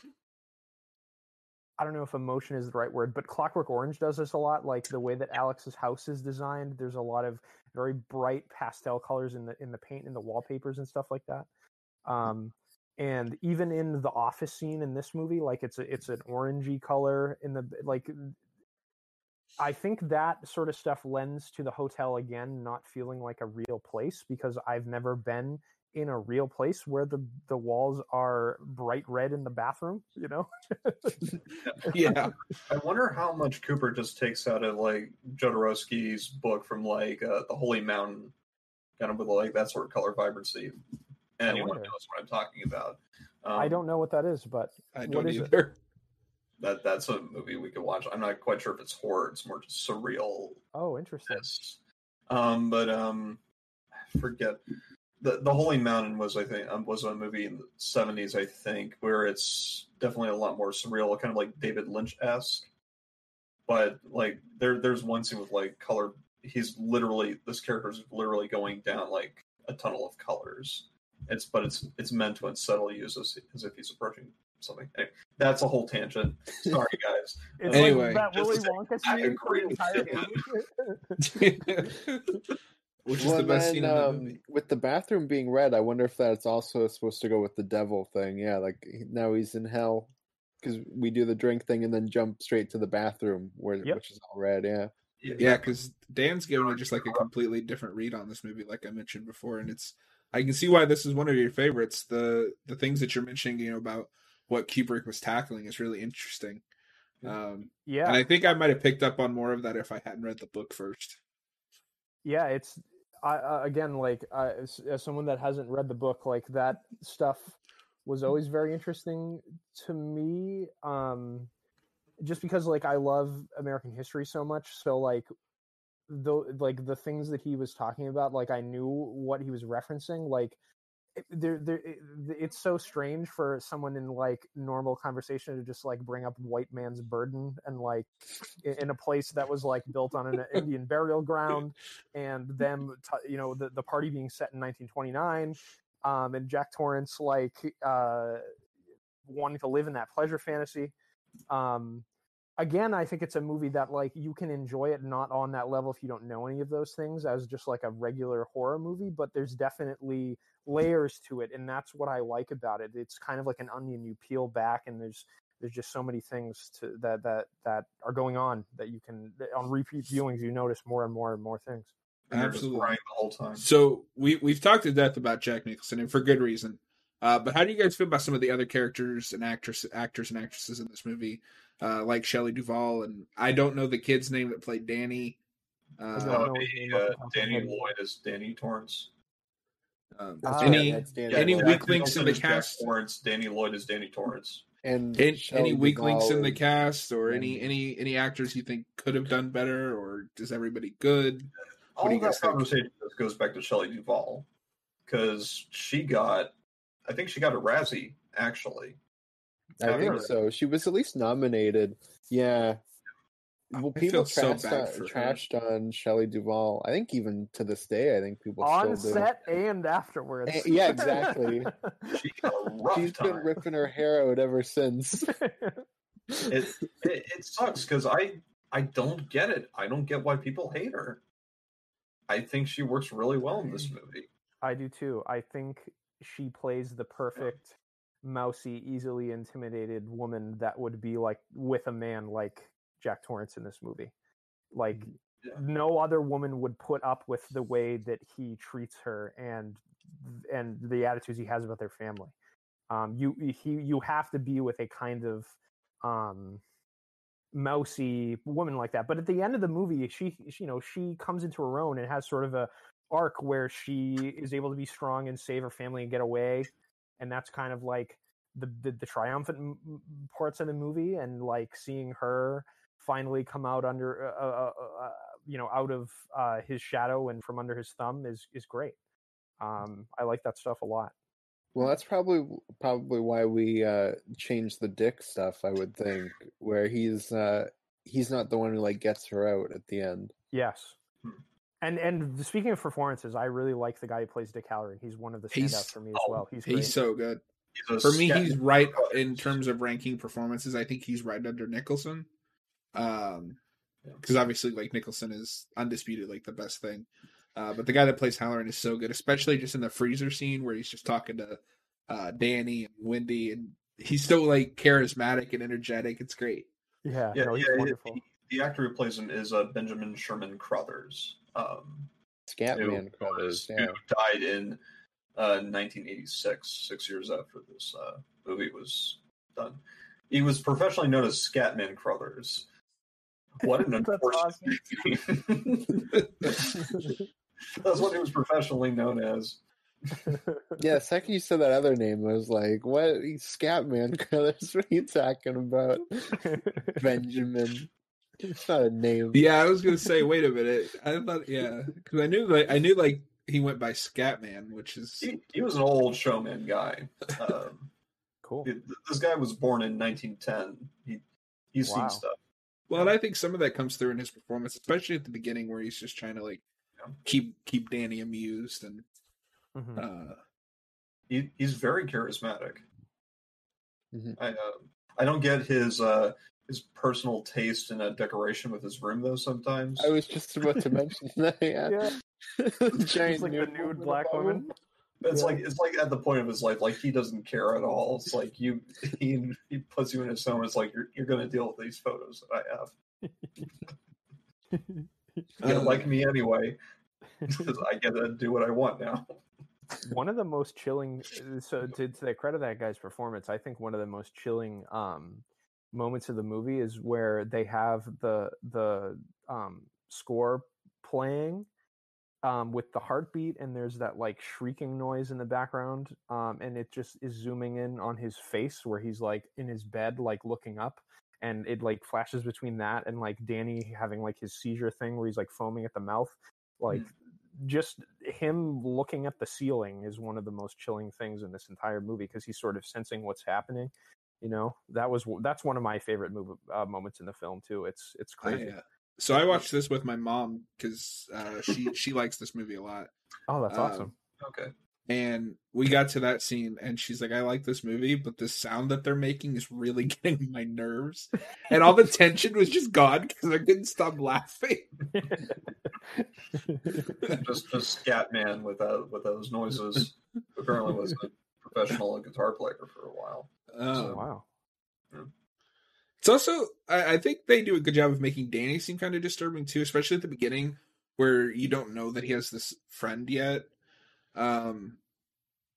I don't know if emotion is the right word, but Clockwork Orange does this a lot. Like the way that Alex's house is designed, there's a lot of very bright pastel colors in the in the paint and the wallpapers and stuff like that. Um, and even in the office scene in this movie, like it's a, it's an orangey color in the like. I think that sort of stuff lends to the hotel again not feeling like a real place because I've never been in a real place where the, the walls are bright red in the bathroom, you know? yeah. I wonder how much Cooper just takes out of, like, Jodorowsky's book from, like, uh, The Holy Mountain, kind of with, like, that sort of color vibrancy. Anyone knows what I'm talking about. Um, I don't know what that is, but I don't either. That, that's a movie we could watch. I'm not quite sure if it's horror. It's more just surreal. Oh, interesting. Um, but um, I forget... The, the Holy Mountain was, I think, um, was a movie in the seventies, I think, where it's definitely a lot more surreal, kind of like David Lynch-esque. But like, there, there's one scene with like color he's literally, this character is literally going down like a tunnel of colors. It's but it's it's meant to unsettle you as, as if he's approaching something. Anyway, that's a whole tangent. Sorry, guys. It's anyway, like that Willy Wonka scene for the entire movie. Which is well, the best then, scene in the um, movie. With the bathroom being red, I wonder if that's also supposed to go with the devil thing. Yeah, like now he's in hell because we do the drink thing and then jump straight to the bathroom, where yep. which is all red. Yeah, yeah, because Dan's given just like a completely different read on this movie, like I mentioned before, and it's. I can see why this is one of your favorites. The the things that you're mentioning, you know, about what Kubrick was tackling is really interesting. Um, yeah. And I think I might have picked up on more of that if I hadn't read the book first. Yeah, it's, I, uh, again, like, uh, as, as someone that hasn't read the book, like, that stuff was always very interesting to me. Um, just because, like, I love American history so much, so, like, though like the things that he was talking about, like I knew what he was referencing. Like there, there, it, it's so strange for someone in like normal conversation to just like bring up white man's burden and like in a place that was like built on an Indian burial ground, and them, t- you know, the, the party being set in nineteen twenty-nine, um, and Jack Torrance like uh, wanting to live in that pleasure fantasy. Um, Again, I think it's a movie that, like, you can enjoy it not on that level if you don't know any of those things as just, like, a regular horror movie, but there's definitely layers to it, and that's what I like about it. It's kind of like an onion you peel back, and there's there's just so many things to, that, that that are going on that you can, on repeat viewings, you notice more and more and more things. And absolutely. Right the whole time. So we, we've talked to death about Jack Nicholson, and for good reason. Uh, but how do you guys feel about some of the other characters and actress, actors and actresses in this movie, uh, like Shelley Duvall? And I don't know the kid's name that played Danny. Uh, no, be, uh, Danny Lloyd is Danny Torrance. Um, oh, any yeah, Danny. any yeah, weak links in the cast? Torrance, Danny Lloyd is Danny Torrance. And any, any weak Duvall links in the cast, or and... any any any actors you think could have done better, or is everybody good? What All do you guys that think? Conversation goes back to Shelley Duvall because she got. I think she got a Razzie, actually. I, I think so. She was at least nominated. Yeah. Well, I people trashed, so on, trashed on Shelley Duvall. I think even to this day, I think people on still do. On set and afterwards. And, yeah, exactly. She got a rough She's time. been ripping her hair out ever since. it, it, it sucks because I, I don't get it. I don't get why people hate her. I think she works really well in this movie. I do too. I think... she plays the perfect mousy, easily intimidated woman that would be like with a man like Jack Torrance in this movie. Like yeah. no other woman would put up with the way that he treats her and and the attitudes he has about their family. Um, you he you have to be with a kind of um, mousy woman like that. But at the end of the movie, she you know she comes into her own and has sort of a arc where she is able to be strong and save her family and get away, and that's kind of like the the, the triumphant m- parts of the movie, and like seeing her finally come out under uh, uh, uh, you know out of uh, his shadow and from under his thumb is is great. Um, I like that stuff a lot. Well, that's probably probably why we uh, changed the Dick stuff. I would think where he's uh, he's not the one who like gets her out at the end. Yes. Hmm. And and speaking of performances, I really like the guy who plays Dick Hallorann. He's one of the standouts he's, for me as oh, well. He's, he's so good. He's for me, he's right in terms of ranking performances. I think he's right under Nicholson. Um, because obviously, like, Nicholson is undisputed, like, the best thing. Uh, but the guy that plays Hallorann is so good, especially just in the freezer scene where he's just talking to uh, Danny and Wendy. And he's so, like, charismatic and energetic. It's great. Yeah, yeah, no, he's yeah wonderful. The, the actor who plays him is uh, Benjamin Sherman Crothers. Um, Scatman Crothers, who yeah. died in uh, nineteen eighty-six, six years after this uh, movie was done. He was professionally known as Scatman Crothers. What an unfortunate name. That's what he was professionally known as. Yeah, the second you said that other name, I was like, what? Scatman Crothers? What are you talking about? Benjamin. It's not a name. Yeah, I was gonna say. Wait a minute. I thought, yeah, because I knew, like, I knew, like, he went by Scatman, which is he, he was an old showman guy. Um, cool. This guy was born in nineteen ten. He he's wow. seen stuff. Well, and I think some of that comes through in his performance, especially at the beginning where he's just trying to like keep keep Danny amused, and mm-hmm. uh, he, he's very charismatic. Mm-hmm. I uh, I don't get his uh, his personal taste in a decoration with his room though. Sometimes I was just about to mention that. Yeah, the giant like nude, the nude black woman. woman. It's yeah. like it's like at the point of his life, like he doesn't care at all. It's like you, he, he puts you in his home. It's like you're you're gonna deal with these photos that I have. You don't um, like me anyway. I get to do what I want now. One of the most chilling. So to, to the credit of that guy's performance, I think one of the most chilling um, moments of the movie is where they have the the um, score playing. Um, with the heartbeat, and there's that like shrieking noise in the background, um, and it just is zooming in on his face where he's like in his bed, like looking up, and it like flashes between that and like Danny having like his seizure thing where he's like foaming at the mouth. Like mm. just him looking at the ceiling is one of the most chilling things in this entire movie, because he's sort of sensing what's happening. You know, that was that's one of my favorite move, uh, moments in the film too. It's it's crazy. I, uh... So I watched this with my mom because uh, she she likes this movie a lot. Oh, that's um, awesome. Okay. And we got to that scene, and she's like, I like this movie, but the sound that they're making is really getting my nerves. And all the tension was just gone because I couldn't stop laughing. just just Scatman with, uh, with those noises. Apparently was a professional guitar player for a while. Um, so, wow. Yeah. It's also, I think they do a good job of making Danny seem kind of disturbing too, especially at the beginning where you don't know that he has this friend yet, um,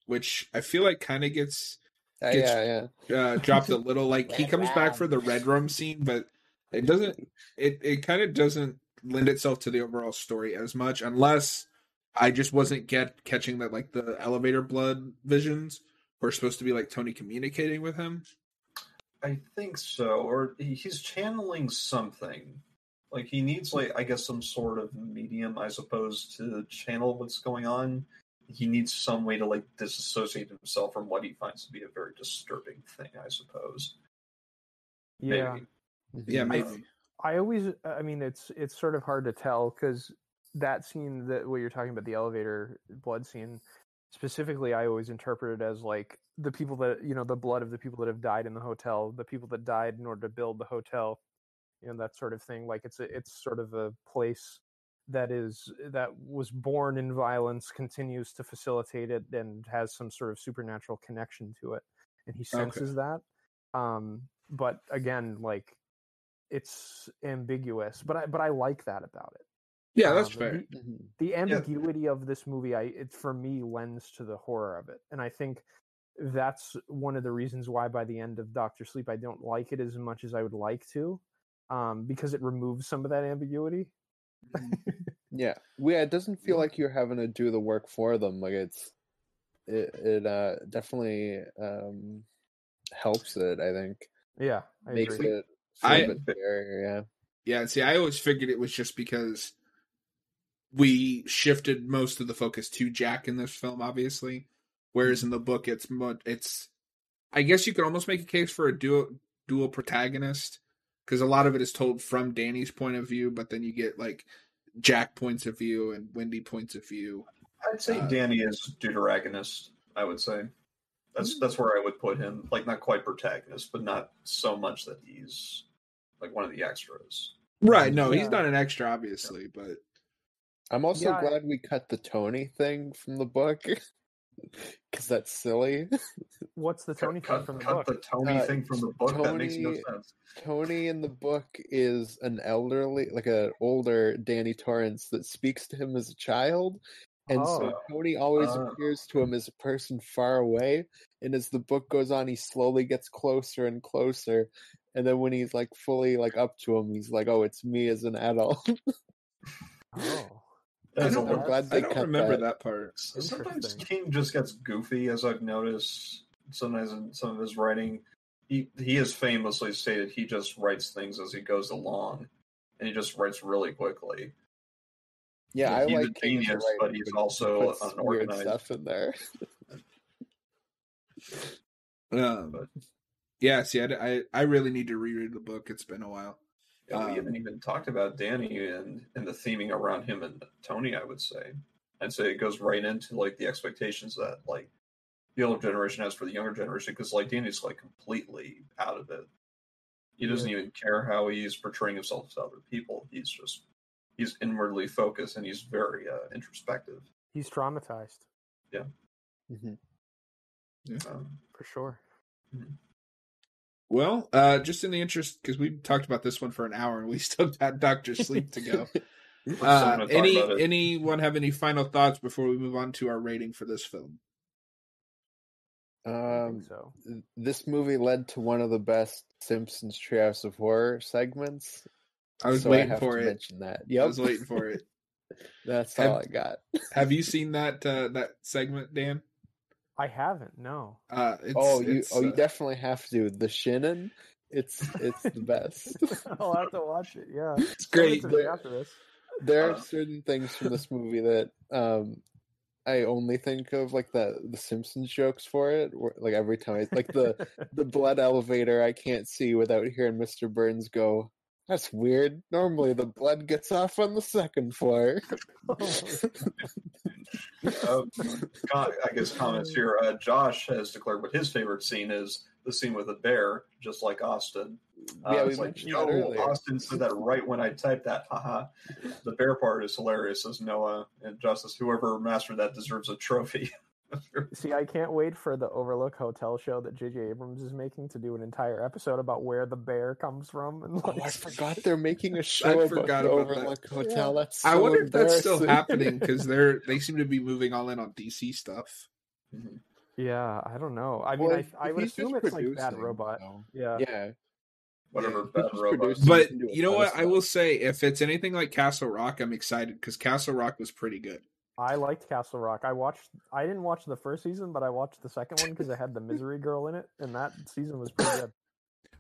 which I feel like kind of gets, gets uh, yeah, yeah. Uh, dropped a little. Like he comes back for the Red Room scene, but it doesn't. It it kind of doesn't lend itself to the overall story as much, unless I just wasn't get catching that like the elevator blood visions were supposed to be like Tony communicating with him. I think so, or he's channeling something. Like he needs, like I guess, some sort of medium, I suppose, to channel what's going on. He needs some way to like disassociate himself from what he finds to be a very disturbing thing, I suppose. Yeah, maybe. yeah, maybe. I, I always, I mean, it's it's sort of hard to tell because that scene that what you're talking about, the elevator blood scene. Specifically, I always interpret it as like the people that, you know, the blood of the people that have died in the hotel, the people that died in order to build the hotel, you know, that sort of thing. Like it's a, it's sort of a place that is that was born in violence, continues to facilitate it, and has some sort of supernatural connection to it. And he senses okay. that. Um, but again, like it's ambiguous. But I but I like that about it. Yeah, that's um, fair. The, the ambiguity yeah. of this movie, I it for me lends to the horror of it, and I think that's one of the reasons why by the end of Doctor Sleep, I don't like it as much as I would like to, um, because it removes some of that ambiguity. yeah, yeah, it doesn't feel like you're having to do the work for them. Like it's, it, it uh, definitely um, helps it. I think. Yeah, I makes agree. it. I a bit better, yeah. Yeah. See, I always figured it was just because. We shifted most of the focus to Jack in this film, obviously. Whereas in the book, it's much, it's. I guess you could almost make a case for a dual dual protagonist, because a lot of it is told from Danny's point of view, but then you get like Jack points of view and Wendy points of view. I'd say uh, Danny is deuteragonist. I would say that's that's where I would put him. Like not quite protagonist, but not so much that he's like one of the extras. Right? No, yeah. He's not an extra, obviously, yeah. but. I'm also yeah, glad I... we cut the Tony thing from the book, because that's silly. What's the Tony cut, thing from the cut book? Cut the Tony uh, thing from the book. Tony, that makes no sense. Tony in the book is an elderly, like an older Danny Torrance that speaks to him as a child, and oh. so Tony always uh. appears to him as a person far away. And as the book goes on, he slowly gets closer and closer, and then when he's like fully like up to him, he's like, "Oh, it's me as an adult." oh. I don't, I'm glad they I don't remember that, that part. Sometimes King just gets goofy, as I've noticed. Sometimes in some of his writing, he he has famously stated he just writes things as he goes along, and he just writes really quickly. Yeah, I like King's genius, but he's also unorganized stuff in there. um, but. Yeah, see, I, I I really need to reread the book. It's been a while. Um, we haven't even talked about Danny and, and the theming around him and Tony, I would say. I'd say it goes right into, like, the expectations that, like, the older generation has for the younger generation, because, like, Danny's, like, completely out of it. He doesn't even care how he's portraying himself to other people. He's just, he's inwardly focused, and he's very uh, introspective. He's traumatized. Yeah. Mm-hmm. Yeah. Um, for sure. Mm-hmm. Well, uh, just in the interest, because we talked about this one for an hour, and we still got Doctor Sleep to go. Uh, any anyone have any final thoughts before we move on to our rating for this film? Um, so. This movie led to one of the best Simpsons Treehouse of Horror segments. I was so waiting I have for to it. Mention that. Yep. I was waiting for it. That's have, all I got. Have you seen that uh, that segment, Dan? I haven't. No. Uh, it's, oh, you it's, oh, you uh, definitely have to. The Shining. It's it's the best. I'll have to watch it. Yeah, it's great. There, after this. There are certain things from this movie that. Um, I only think of, like, the, the Simpsons jokes for it. Or, like, every time. I, like, the, the blood elevator I can't see without hearing Mister Burns go, that's weird. Normally the blood gets off on the second floor. Oh. uh, I guess comments here. Uh, Josh has declared what his favorite scene is, the scene with the bear, just like Austin. Uh, yeah, it's like, yo, Austin said that right when I typed that, haha. The bear part is hilarious, says Noah. And Justice, whoever mastered that deserves a trophy. See, I can't wait for the Overlook Hotel show that J J Abrams is making to do an entire episode about where the bear comes from. And like... Oh, I forgot they're making a show I forgot about the about Overlook that. Hotel. Yeah. That's so I wonder if that's still happening, because they're they seem to be moving all in on D C stuff. Mm-hmm. Yeah, I don't know. I mean, well, I, I would assume it's like Bad Robot. Though. Yeah. Yeah. Whatever, Bad Robot. But you know what? I will say, if it's anything like Castle Rock, I'm excited, because Castle Rock was pretty good. I liked Castle Rock. I watched. I didn't watch the first season, but I watched the second one because it had the Misery Girl in it, and that season was pretty good.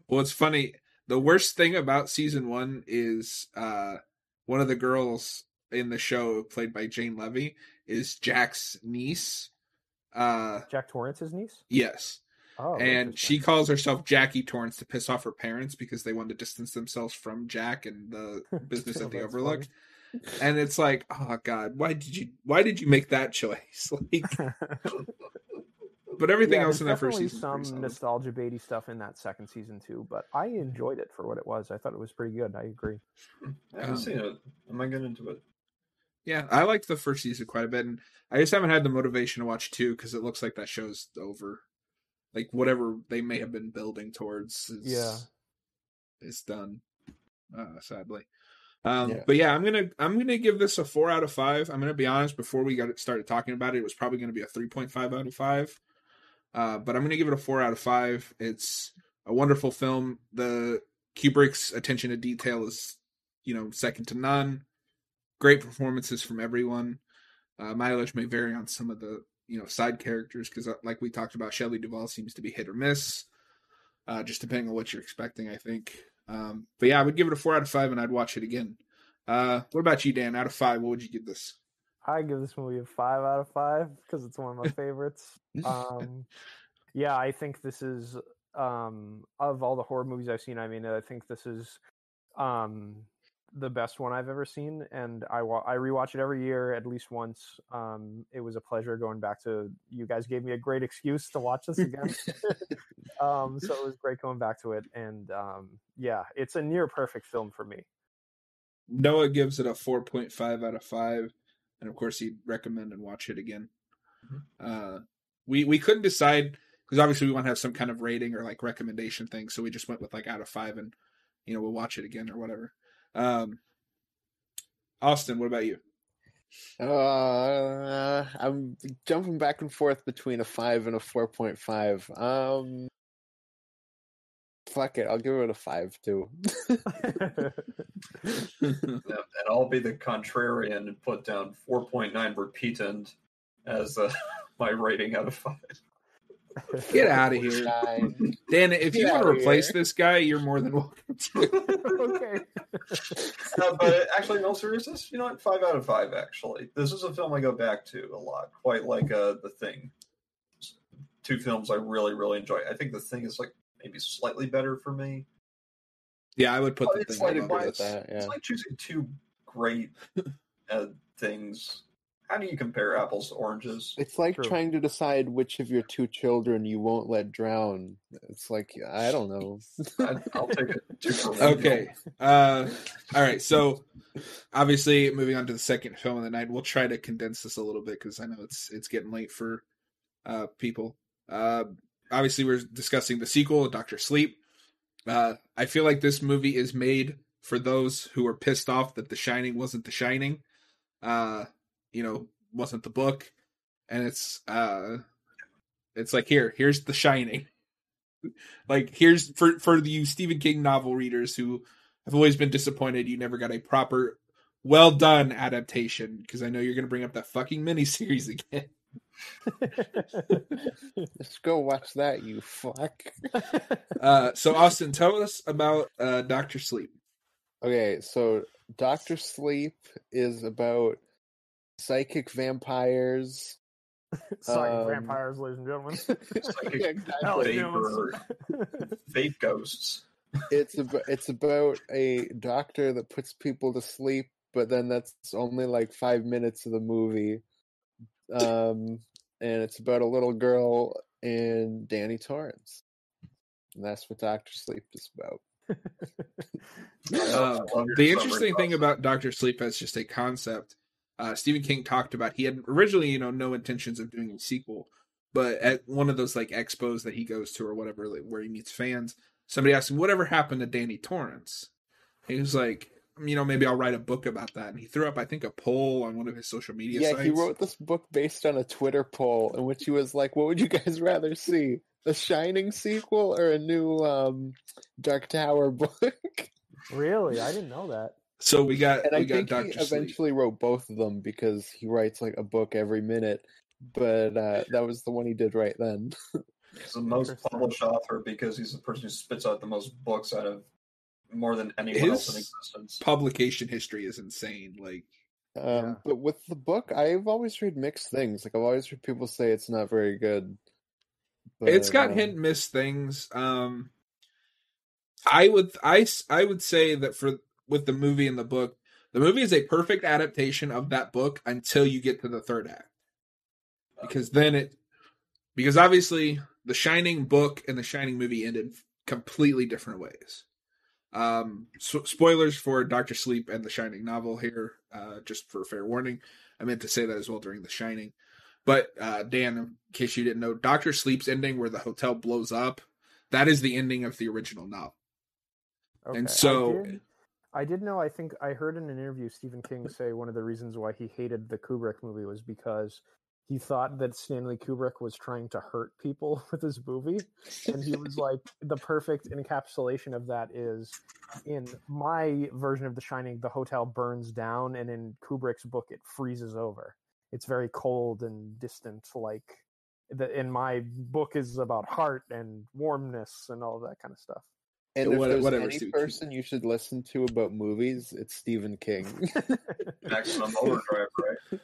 Well, it's funny. The worst thing about season one is uh, one of the girls in the show, played by Jane Levy, is Jack's niece. Uh, Jack Torrance's niece? Yes. Oh, and she calls herself Jackie Torrance to piss off her parents because they wanted to distance themselves from Jack and the business at the Overlook. Funny. And it's like, oh God, why did you why did you make that choice? Like, but everything yeah, else in that first season, some nostalgia baity stuff in that second season too. But I enjoyed it for what it was. I thought it was pretty good. I agree. I haven't um, seen it. I might get into it. Yeah, I liked the first season quite a bit, and I just haven't had the motivation to watch two because it looks like that show's over. Like, whatever they may have been building towards is, yeah. is done, uh, sadly. Um, yeah. But yeah, I'm gonna I'm gonna give this a four out of five. I'm gonna be honest. Before we got started talking about it, it was probably gonna be a three point five out of five. Uh, but I'm gonna give it a four out of five. It's a wonderful film. The Kubrick's attention to detail is, you know, second to none. Great performances from everyone. Uh, mileage may vary on some of the, you know, side characters because, like we talked about, Shelley Duvall seems to be hit or miss, uh, just depending on what you're expecting, I think. Um, but yeah, I would give it a four out of five, and I'd watch it again. Uh, what about you, Dan? Out of five, what would you give this? I give this movie a five out of five because it's one of my favorites. um, yeah, I think this is um, of all the horror movies I've seen. I mean, I think this is. Um, the best one I've ever seen, and I wa- I rewatch it every year at least once. Um, it was a pleasure going back to. You guys gave me a great excuse to watch this again, um, so it was great going back to it. And um, yeah, it's a near perfect film for me. Noah gives it a four point five out of five, and of course he'd recommend and watch it again. Uh, we we couldn't decide because obviously we want to have some kind of rating or like recommendation thing, so we just went with like out of five, and you know we'll watch it again or whatever. Um, Austin, what about you? Uh, I'm jumping back and forth between a five and a four point five. Um, fuck it. I'll give it a five too. And I'll be the contrarian and put down four point nine repeatant as uh, my rating out of five. Get out of here. Dan, if Get you want to replace here. This guy, you're more than welcome to. Okay. Uh, but actually, in all seriousness, you know what? Five out of five, actually. This is a film I go back to a lot, quite like uh, The Thing. Two films I really, really enjoy. I think The Thing is like maybe slightly better for me. Yeah, I would put the thing like, why, with that. Yeah. It's like choosing two great uh, things. How do you compare apples to oranges? It's like True. trying to decide which of your two children you won't let drown. It's like, I don't know. I, I'll take it. Two for one. Okay. Uh, all right. So, obviously, moving on to the second film of the night, we'll try to condense this a little bit because I know it's it's getting late for uh, people. Uh, obviously, we're discussing the sequel, Doctor Sleep. Uh, I feel like this movie is made for those who are pissed off that The Shining wasn't The Shining. Uh, you know, wasn't the book, and it's uh it's like here here's The Shining. Like, here's for for you Stephen King novel readers who have always been disappointed you never got a proper, well done adaptation, because I know you're gonna bring up that fucking miniseries again. Let's go watch that, you fuck. uh so Austin, tell us about uh Doctor Sleep. Okay, so Doctor Sleep is about psychic vampires. Psychic um, vampires, ladies and gentlemen. Psychic vapor, vape ghosts. It's about, it's about a doctor that puts people to sleep, but then that's only like five minutes of the movie. Um, and it's about a little girl and Danny Torrance. And that's what Doctor Sleep is about. uh, the interesting thing about Doctor Sleep as just a concept, Uh, Stephen King talked about, he had originally, you know, no intentions of doing a sequel, but at one of those like expos that he goes to or whatever, like, where he meets fans, somebody asked him, whatever happened to Danny Torrance? And he was like, you know, maybe I'll write a book about that. And he threw up, I think, a poll on one of his social media yeah, sites. Yeah, he wrote this book based on a Twitter poll in which he was like, what would you guys rather see? A Shining sequel or a new um, Dark Tower book? Really? I didn't know that. So we got, and we I got think Doctor he Sleep. Eventually wrote both of them because he writes like a book every minute, but uh, that was the one he did right then. He's the most published author because he's the person who spits out the most books out of more than anyone His else in existence. Publication history is insane. Like, um, yeah. But with the book, I've always read mixed things. Like, I've always heard people say it's not very good. But it's got um, hit and miss things. Um, I would, I, I would say that for. With the movie and the book, the movie is a perfect adaptation of that book until you get to the third act, because then it, because obviously the Shining book and the Shining movie ended completely different ways. Um, so spoilers for Doctor Sleep and the Shining novel here, uh, just for fair warning. I meant to say that as well during the Shining, but uh, Dan, in case you didn't know, Doctor Sleep's ending where the hotel blows up, that is the ending of the original novel, okay. And so. I did know, I think I heard in an interview Stephen King say one of the reasons why he hated the Kubrick movie was because he thought that Stanley Kubrick was trying to hurt people with his movie. And he was like, the perfect encapsulation of that is, in my version of The Shining, the hotel burns down, and in Kubrick's book, it freezes over. It's very cold and distant, like, the, and my book is about heart and warmness and all that kind of stuff. And if what, there's whatever, any Steve person you should listen to about movies, it's Stephen King. Maximum Overdrive, right?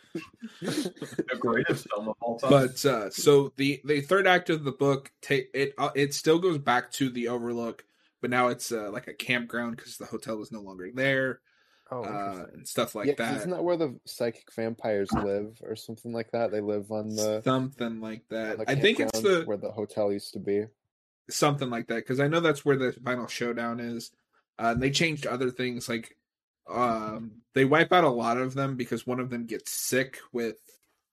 The greatest film of all time. But uh, so the, the third act of the book, ta- it uh, it still goes back to the Overlook, but now it's uh, like a campground because the hotel is no longer there, oh, uh, and stuff like yeah, that. Isn't that where the psychic vampires live or something like that? They live on the something like that. I think it's the where the hotel used to be. Something like that, because I know that's where the final showdown is. Uh, and they changed other things, like um, they wipe out a lot of them because one of them gets sick with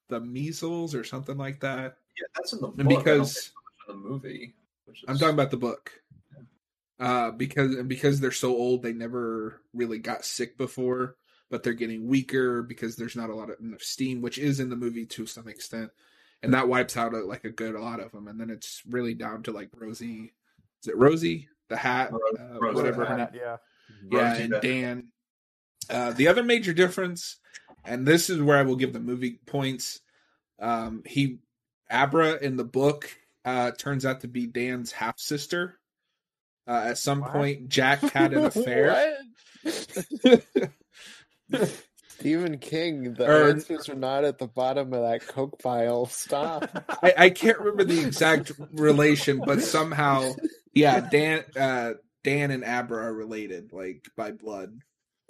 the measles or something like that. Yeah, that's in the book. And because I don't think it's in the movie, which is... I'm talking about the book. Yeah. Uh, because and because they're so old, they never really got sick before, but they're getting weaker because there's not a lot of enough steam, which is in the movie to some extent. And that wipes out a, like a good lot of them, and then it's really down to like Rosie, is it Rosie the Hat, Rose, uh, Rose whatever, the Hat, yeah, yeah, Rosie and Death. Dan. Uh, the other major difference, and this is where I will give the movie points. Um, he Abra in the book uh, turns out to be Dan's half sister. Uh, at some what? point, Jack had an affair. Stephen King, the or, answers are not at the bottom of that Coke pile. Stop. I, I can't remember the exact relation, but somehow, yeah, Dan, uh, Dan and Abra are related, like, by blood.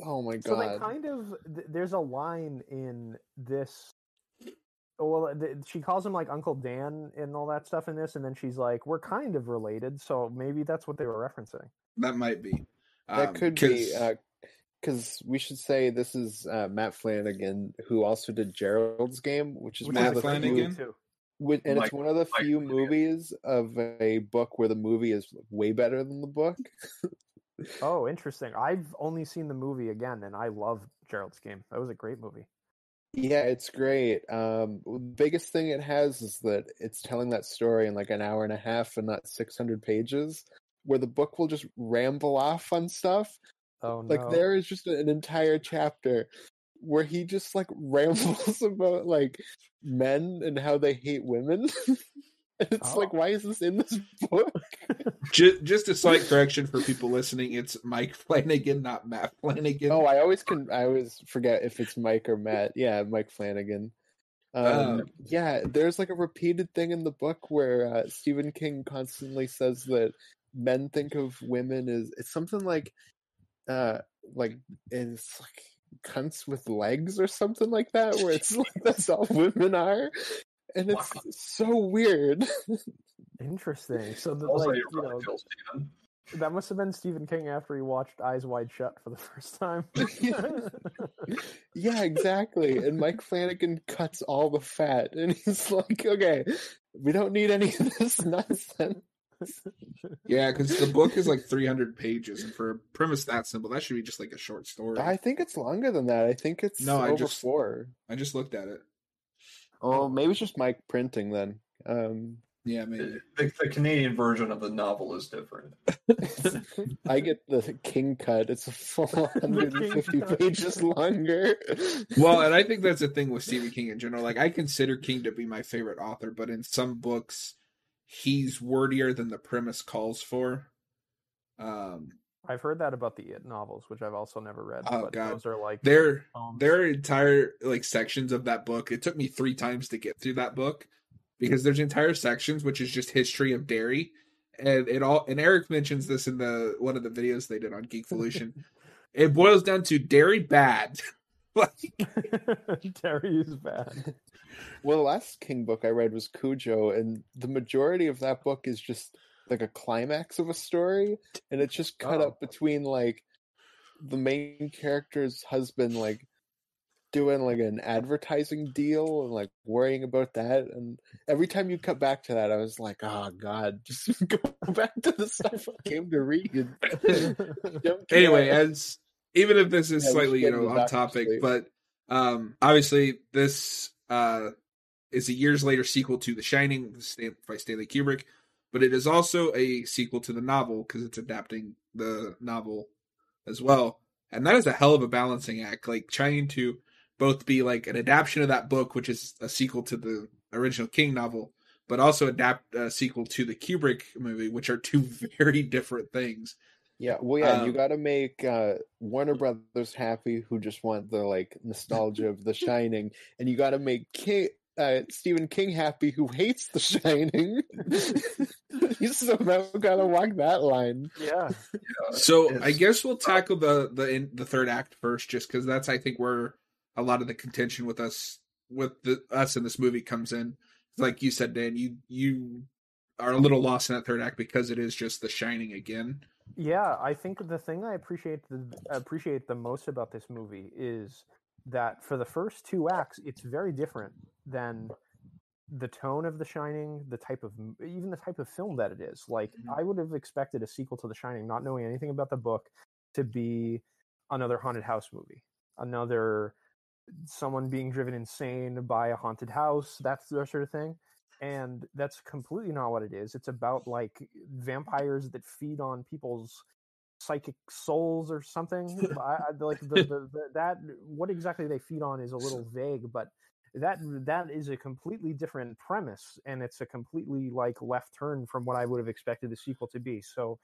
Oh my god. So they kind of, th- there's a line in this, well, th- she calls him, like, Uncle Dan and all that stuff in this, and then she's like, we're kind of related, so maybe that's what they were referencing. That might be. Um, that could cause... be, uh, because we should say this is uh, Matt Flanagan, who also did Gerald's Game, which is Matt one of the Flanagan? few... With, and Mike, it's one of the Mike few Flanagan. movies of a book where the movie is way better than the book. Oh, interesting. I've only seen the movie again, and I love Gerald's Game. That was a great movie. Yeah, it's great. Um, the biggest thing it has is that it's telling that story in like an hour and a half and not six hundred pages, where the book will just ramble off on stuff. Oh, no. Like, there is just an entire chapter where he just, like, rambles about, like, men and how they hate women. It's oh. like, why is this in this book? just, just a slight correction for people listening: it's Mike Flanagan, not Matt Flanagan. Oh, I always can. I always forget if it's Mike or Matt. Yeah, Mike Flanagan. Um, um, yeah, there's like a repeated thing in the book where uh, Stephen King constantly says that men think of women as it's something like, uh, like it's like cunts with legs or something like that, where it's like that's all women are. And it's wow. so weird. Interesting. So the, also, like, you know, kills, that must have been Stephen King after he watched Eyes Wide Shut for the first time. Yeah, exactly. And Mike Flanagan cuts all the fat, and he's like, "Okay, we don't need any of this nonsense." Yeah, because the book is like three hundred pages, and for a premise that simple, that should be just like a short story. I think it's longer than that. I think it's no. I just four. I just looked at it. Oh, maybe it's just Mike printing then. Um, yeah, maybe. The, the Canadian version of the novel is different. I get the King cut. It's a full one hundred fifty pages longer. Well, and I think that's the thing with Stephen King in general. Like, I consider King to be my favorite author, but in some books, he's wordier than the premise calls for. Um, I've heard that about the It novels, which I've also never read. Oh, but God. Those are like there, there are entire like sections of that book. It took me three times to get through that book because there's entire sections which is just history of dairy, and it all. And Eric mentions this in the one of the videos they did on Geekvolution. It boils down to dairy bad. Like, dairy is bad. Well, the last King book I read was Cujo, and the majority of that book is just like a climax of a story, and it's just cut oh. up between like the main character's husband like doing like an advertising deal and like worrying about that, and every time you cut back to that I was like, oh god, just go back to the stuff I came to read. Anyway, as even if this is yeah, slightly you know on topic sleep. But um obviously this uh is a years later sequel to The Shining by Stanley Kubrick. But it is also a sequel to the novel because it's adapting the novel as well. And that is a hell of a balancing act, like trying to both be like an adaptation of that book, which is a sequel to the original King novel, but also adapt a sequel to the Kubrick movie, which are two very different things. Yeah, well, yeah, um, you got to make uh, Warner Brothers happy, who just want the like nostalgia of The Shining, and you got to make King... Uh, Stephen King happy, who hates The Shining. You somehow gotta walk that line. Yeah. yeah. So it's... I guess we'll tackle the the in, the third act first, just because that's I think where a lot of the contention with us with the, us in this movie comes in. Like you said, Dan, you you are a little lost in that third act because it is just The Shining again. Yeah, I think the thing I appreciate the appreciate the most about this movie is that for the first two acts, it's very different than the tone of The Shining, the type of even the type of film that it is. Like, mm-hmm. I would have expected a sequel to The Shining, not knowing anything about the book, to be another haunted house movie, another someone being driven insane by a haunted house, that sort of thing. And that's completely not what it is. It's about like vampires that feed on people's psychic souls or something. I, I, like the, the, the, that what exactly they feed on is a little vague, but that that is a completely different premise, and it's a completely like left turn from what I would have expected the sequel to be. So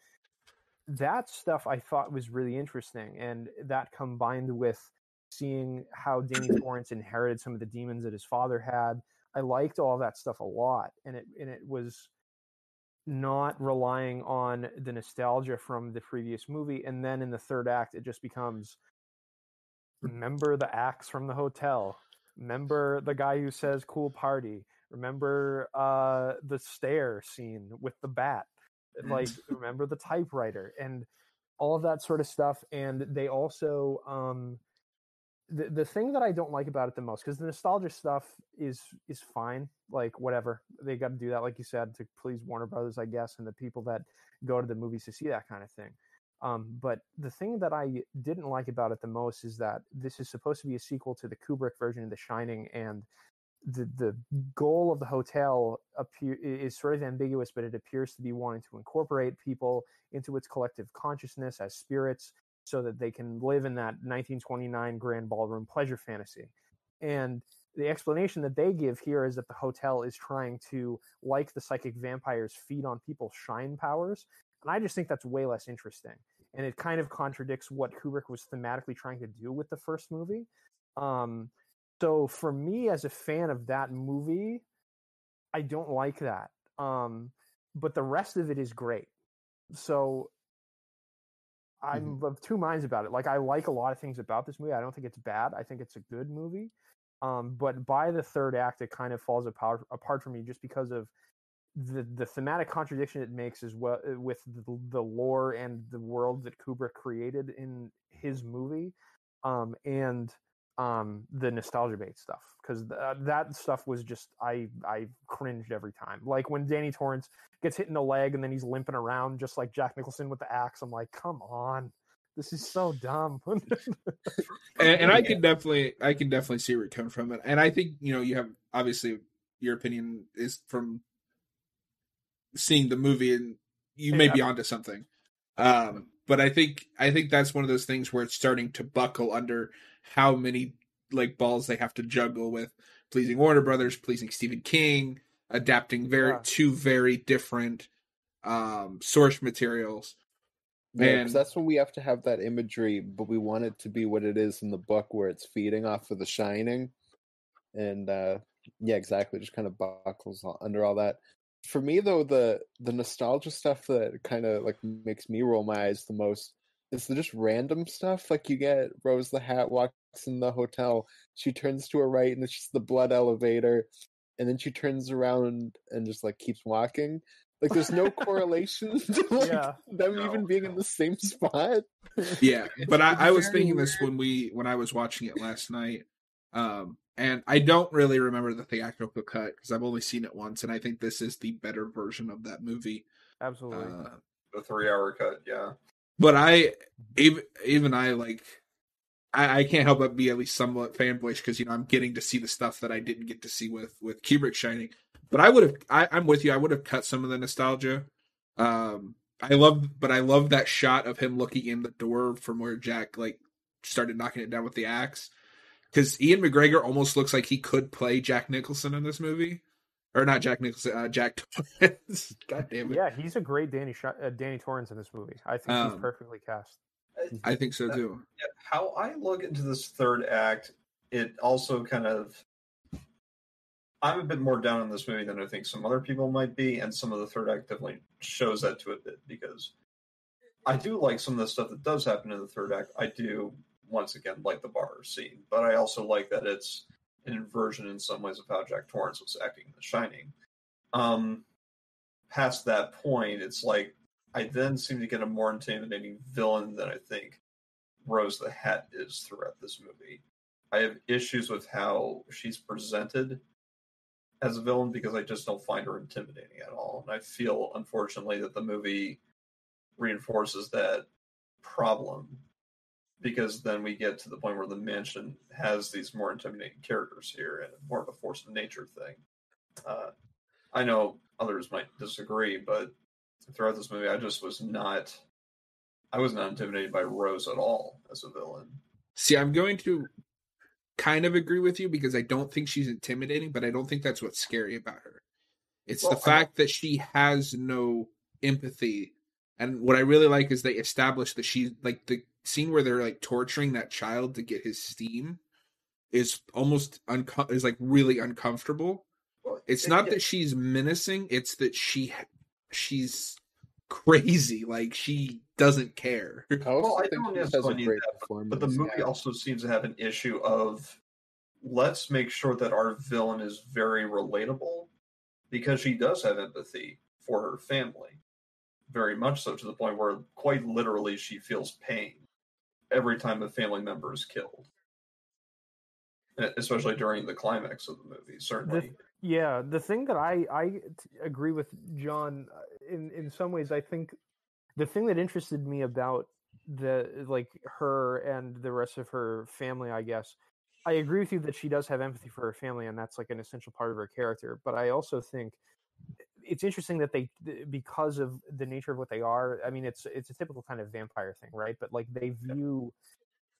that stuff I thought was really interesting, and that combined with seeing how Danny Torrance inherited some of the demons that his father had, I liked all that stuff a lot, and it and it was not relying on the nostalgia from the previous movie. And then in the third act, it just becomes, remember the acts from the hotel. Remember the guy who says cool party. Remember uh, the stair scene with the bat. Like, remember the typewriter and all of that sort of stuff. And they also, um, the the thing that I don't like about it the most, because the nostalgia stuff is is fine. Like, whatever. They got to do that, like you said, to please Warner Brothers, I guess, and the people that go to the movies to see that kind of thing. Um, but the thing that I didn't like about it the most is that this is supposed to be a sequel to the Kubrick version of The Shining, and the the goal of the hotel appear, is sort of ambiguous, but it appears to be wanting to incorporate people into its collective consciousness as spirits so that they can live in that nineteen twenty-nine grand ballroom pleasure fantasy. And the explanation that they give here is that the hotel is trying to, like the psychic vampires, feed on people's shine powers. And I just think that's way less interesting. And it kind of contradicts what Kubrick was thematically trying to do with the first movie. Um, so for me, as a fan of that movie, I don't like that. Um, but the rest of it is great. So I'm mm-hmm. of two minds about it. Like, I like a lot of things about this movie. I don't think it's bad. I think it's a good movie. Um, but by the third act, it kind of falls apart, apart for me just because of the the thematic contradiction it makes as well with the, the lore and the world that Kubrick created in his movie, um, and um, the nostalgia bait stuff, because th- that stuff was just I I cringed every time. Like when Danny Torrance gets hit in the leg and then he's limping around just like Jack Nicholson with the axe. I'm like, come on, this is so dumb. and, and I can definitely I can definitely see where it comes from, and I think you know you have obviously your opinion is from seeing the movie, and you may yeah. be onto something, um but i think i think that's one of those things where it's starting to buckle under how many like balls they have to juggle with pleasing Warner Brothers, pleasing Stephen King, adapting very yeah. two very different um source materials. Yeah, because that's when we have to have that imagery, but we want it to be what it is in the book, where it's feeding off of The Shining, and uh yeah exactly just kind of buckles under all that. For me, though, the, the nostalgia stuff that kind of like makes me roll my eyes the most is the just random stuff. Like you get Rose the Hat walks in the hotel, she turns to her right, and it's just the blood elevator, and then she turns around and just like keeps walking. Like there's no correlation to like, yeah. them no, even being no. in the same spot. Yeah, but I, I was thinking weird. this when we when I was watching it last night. Um, and I don't really remember the theatrical cut because I've only seen it once, and I think this is the better version of that movie. Absolutely, uh, the three-hour cut, yeah. But I, even, even I like, I, I can't help but be at least somewhat fanboyish because you know I'm getting to see the stuff that I didn't get to see with with Kubrick Shining. But I would have, I, I'm with you. I would have cut some of the nostalgia. Um, I love, but I love that shot of him looking in the door from where Jack like started knocking it down with the axe. Because Ian McGregor almost looks like he could play Jack Nicholson in this movie. Or not Jack Nicholson, uh, Jack Torrance. God damn it. Yeah, he's a great Danny uh, Danny Torrance in this movie. I think um, he's perfectly cast. I think so, too. How I look into this third act, it also kind of... I'm a bit more down on this movie than I think some other people might be, and some of the third act definitely shows that to a bit, because I do like some of the stuff that does happen in the third act. I do... once again, like the bar scene. But I also like that it's an inversion in some ways of how Jack Torrance was acting in The Shining. Um, past that point, it's like, I then seem to get a more intimidating villain than I think Rose the Hat is throughout this movie. I have issues with how she's presented as a villain because I just don't find her intimidating at all. And I feel, unfortunately, that the movie reinforces that problem, because then we get to the point where the mansion has these more intimidating characters here and more of a force of nature thing. Uh, I know others might disagree, but throughout this movie, I just was not, I was not intimidated by Rose at all as a villain. See, I'm going to kind of agree with you because I don't think she's intimidating, but I don't think that's what's scary about her. It's well, the fact I... that she has no empathy. And what I really like is they establish that she's like the scene where they're like torturing that child to get his steam is almost unco- is like really uncomfortable. Well, it's not yeah. that she's menacing; it's that she she's crazy. Like, she doesn't care. I well, I don't necessarily need that, but the movie yeah. also seems to have an issue of, let's make sure that our villain is very relatable, because she does have empathy for her family. Very much so, to the point where quite literally she feels pain every time a family member is killed. Especially during the climax of the movie, certainly. The, yeah, the thing that I, I t- agree with John, in, in some ways, I think the thing that interested me about the like her and the rest of her family, I guess, I agree with you that she does have empathy for her family, and that's like an essential part of her character. But I also think it's interesting that they, because of the nature of what they are, I mean, it's it's a typical kind of vampire thing, right? But like they view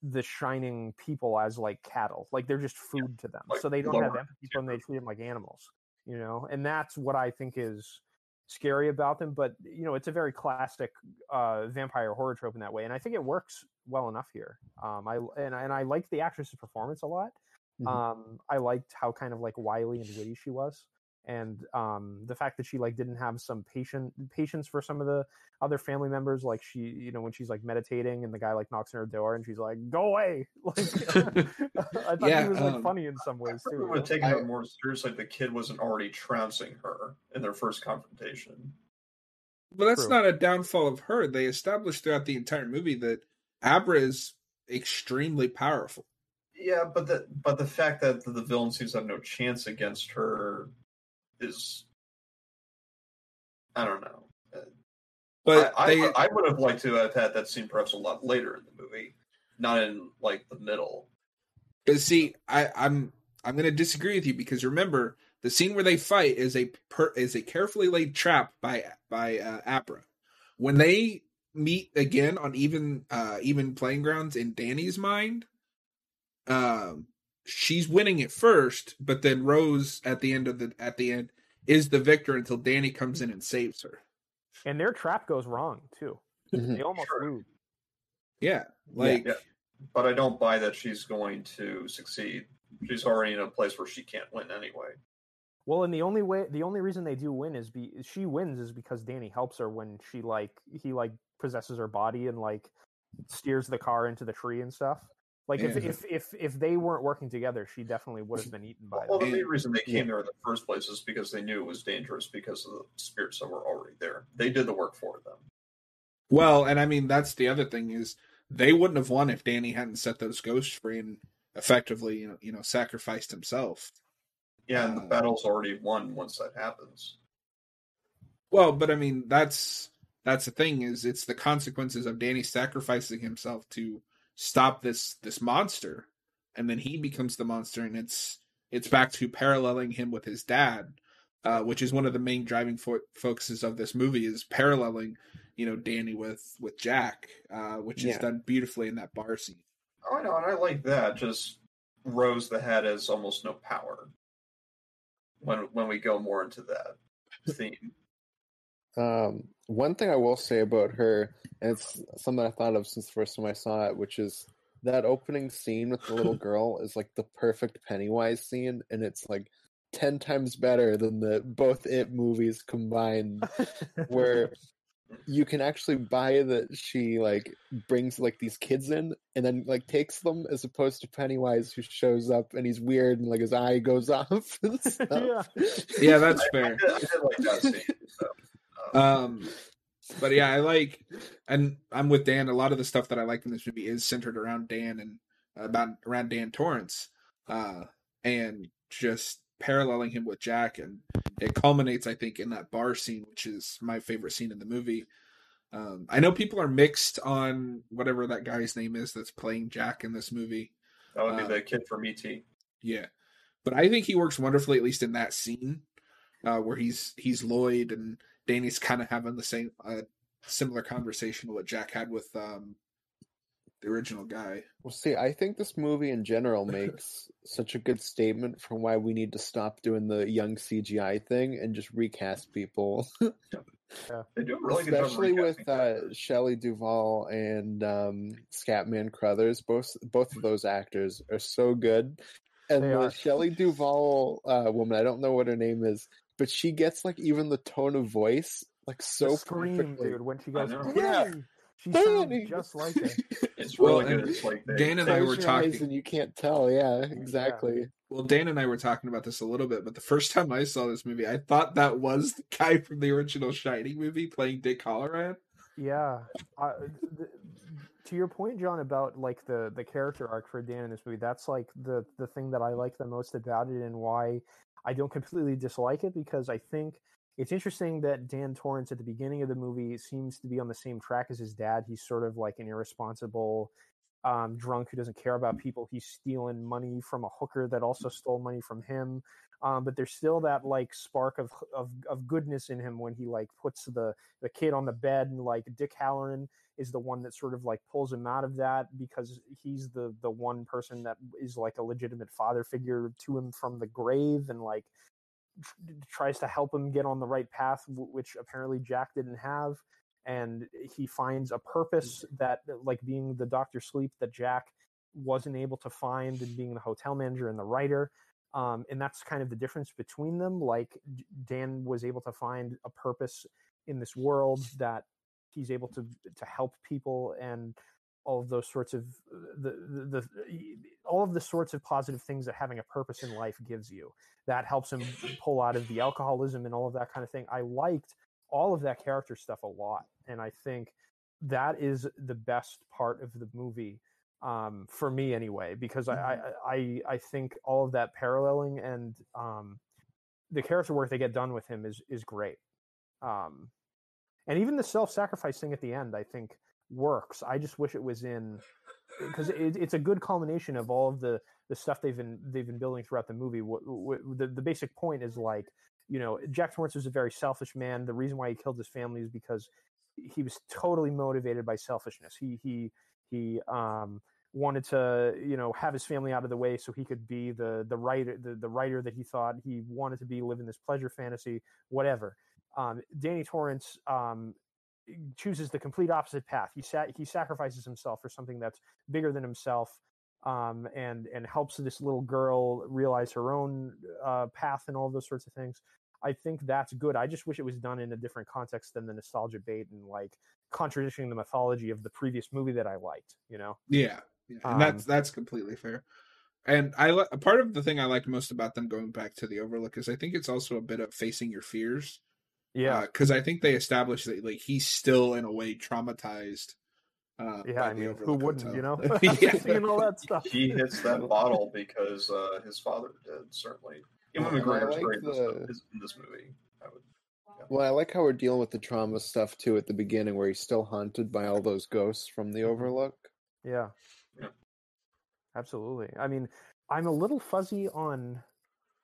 the Shining people as like cattle, like they're just food to them, like, so they don't have empathy for them. They treat them like animals, you know. And that's what I think is scary about them. But you know, it's a very classic uh, vampire horror trope in that way, and I think it works well enough here. Um, I and and I liked the actress's performance a lot. Mm-hmm. Um, I liked how kind of like wily and witty she was, and um, the fact that she like didn't have some patient patience for some of the other family members. Like she, you know, when she's like meditating and the guy like knocks on her door and she's like, "Go away!" Like, I thought yeah, he was like um, funny in some ways too. I would have taken it more seriously. Like the kid wasn't already trouncing her in their first confrontation. But that's True. Not a downfall of her. They established throughout the entire movie that Abra is extremely powerful. Yeah, but the but the fact that the villain seems to have no chance against her is, I don't know. But I, they, I, I would have liked to have had that scene perhaps a lot later in the movie, not in like the middle. But see, I, I'm I'm going to disagree with you, because remember the scene where they fight is a per, is a carefully laid trap by by uh, Abra. When they meet again on even uh, even playing grounds in Danny's mind, um, she's winning at first, but then Rose at the end of the at the end is the victor until Danny comes in and saves her. And their trap goes wrong too. Mm-hmm. They almost sure. lose. Yeah, like. Yeah. But I don't buy that she's going to succeed. She's already in a place where she can't win anyway. Well, and the only way, the only reason they do win is be she wins is because Danny helps her when she like he like possesses her body and like steers the car into the tree and stuff. Like yeah. if, if if if they weren't working together, she definitely would have been eaten by. Well, them. The main reason they came yeah. there in the first place is because they knew it was dangerous because of the spirits that were already there. They did the work for them. Well, and I mean that's the other thing is they wouldn't have won if Danny hadn't set those ghosts free and effectively, you know, you know, sacrificed himself. Yeah, and uh, the battle's already won once that happens. Well, but I mean that's that's the thing is it's the consequences of Danny sacrificing himself to stop this this monster, and then he becomes the monster, and it's it's back to paralleling him with his dad, uh which is one of the main driving fo- focuses of this movie is paralleling, you know, Danny with with Jack, uh which yeah. is done beautifully in that bar scene. Oh, I know, and I like that. Just Rose the Hat has almost no power when when we go more into that theme. Um, one thing I will say about her, and it's something I thought of since the first time I saw it, which is that opening scene with the little girl is like the perfect Pennywise scene, and it's like ten times better than the both It movies combined, where you can actually buy that she like brings like these kids in and then like takes them, as opposed to Pennywise who shows up and he's weird and like his eye goes off. And stuff. Yeah. yeah, that's fair. I, I, I like that scene, so. Um, but yeah, I like, and I'm with Dan. A lot of the stuff that I like in this movie is centered around Dan and about around Dan Torrance, uh, and just paralleling him with Jack. And it culminates, I think, in that bar scene, which is my favorite scene in the movie. Um, I know people are mixed on whatever that guy's name is that's playing Jack in this movie. That would be uh, the kid from E T. Yeah, but I think he works wonderfully, at least in that scene, uh, where he's he's Lloyd and Danny's kind of having the same, uh, similar conversation to what Jack had with um, the original guy. Well, see, I think this movie in general makes such a good statement for why we need to stop doing the young C G I thing and just recast people. yeah. They do really especially good with uh, Shelley Duvall and um, Scatman Crothers. Both both of those actors are so good. And they the are. Shelley Duvall uh, woman, I don't know what her name is, but she gets like even the tone of voice like so the scream, perfectly. Dude, when she goes, yeah, she sounds just like it. It's really well, good. It's like Dan and I were talking, and you can't tell. Yeah, exactly. Yeah. Well, Dan and I were talking about this a little bit, but the first time I saw this movie, I thought that was the guy from the original Shining movie playing Dick Hallorann. Yeah. I, th- to your point, John, about like the, the character arc for Dan in this movie, that's like the, the thing that I like the most about it and why I don't completely dislike it, because I think it's interesting that Dan Torrance at the beginning of the movie seems to be on the same track as his dad. He's sort of like an irresponsible um, drunk who doesn't care about people. He's stealing money from a hooker that also stole money from him. Um, but there's still that like spark of, of of goodness in him when he like puts the, the kid on the bed, and like Dick Hallorann is the one that sort of like pulls him out of that, because he's the the one person that is like a legitimate father figure to him from the grave, and like tr- tries to help him get on the right path, w- which apparently Jack didn't have. And he finds a purpose that like being the Doctor Sleep that Jack wasn't able to find, and being the hotel manager and the writer. Um, and that's kind of the difference between them. Like Dan was able to find a purpose in this world that he's able to to help people, and all of those sorts of the, the, the all of the sorts of positive things that having a purpose in life gives you. That helps him pull out of the alcoholism and all of that kind of thing. I liked all of that character stuff a lot, and I think that is the best part of the movie. Um, for me anyway, because I, I, I, I think all of that paralleling and um, the character work they get done with him is, is great. Um, and even the self-sacrifice thing at the end, I think works. I just wish it was in, because it, it's a good culmination of all of the, the stuff they've been, they've been building throughout the movie. What, what, the, the basic point is like, you know, Jack Torrance was a very selfish man. The reason why he killed his family is because he was totally motivated by selfishness. He, he, He um, wanted to, you know, have his family out of the way so he could be the the writer, the, the writer that he thought he wanted to be, living this pleasure fantasy, whatever. Um, Danny Torrance um, chooses the complete opposite path. He sa- he sacrifices himself for something that's bigger than himself, um, and and helps this little girl realize her own uh, path and all those sorts of things. I think that's good. I just wish it was done in a different context than the nostalgia bait and like contradicting the mythology of the previous movie that I liked, you know? Yeah. yeah. And um, that's, that's completely fair. And I, part of the thing I liked most about them going back to the Overlook is I think it's also a bit of facing your fears. Yeah. Uh, Cause I think they established that like, he's still in a way traumatized. Uh, yeah, I mean, who wouldn't, you know? Yeah. Seeing all that stuff. He hits that bottle because uh, his father did, certainly. Ewan McGregor was great in this movie. I would, yeah. Well, I like how we're dealing with the trauma stuff, too, at the beginning, where he's still haunted by all those ghosts from the Overlook. Yeah. yeah. Absolutely. I mean, I'm a little fuzzy on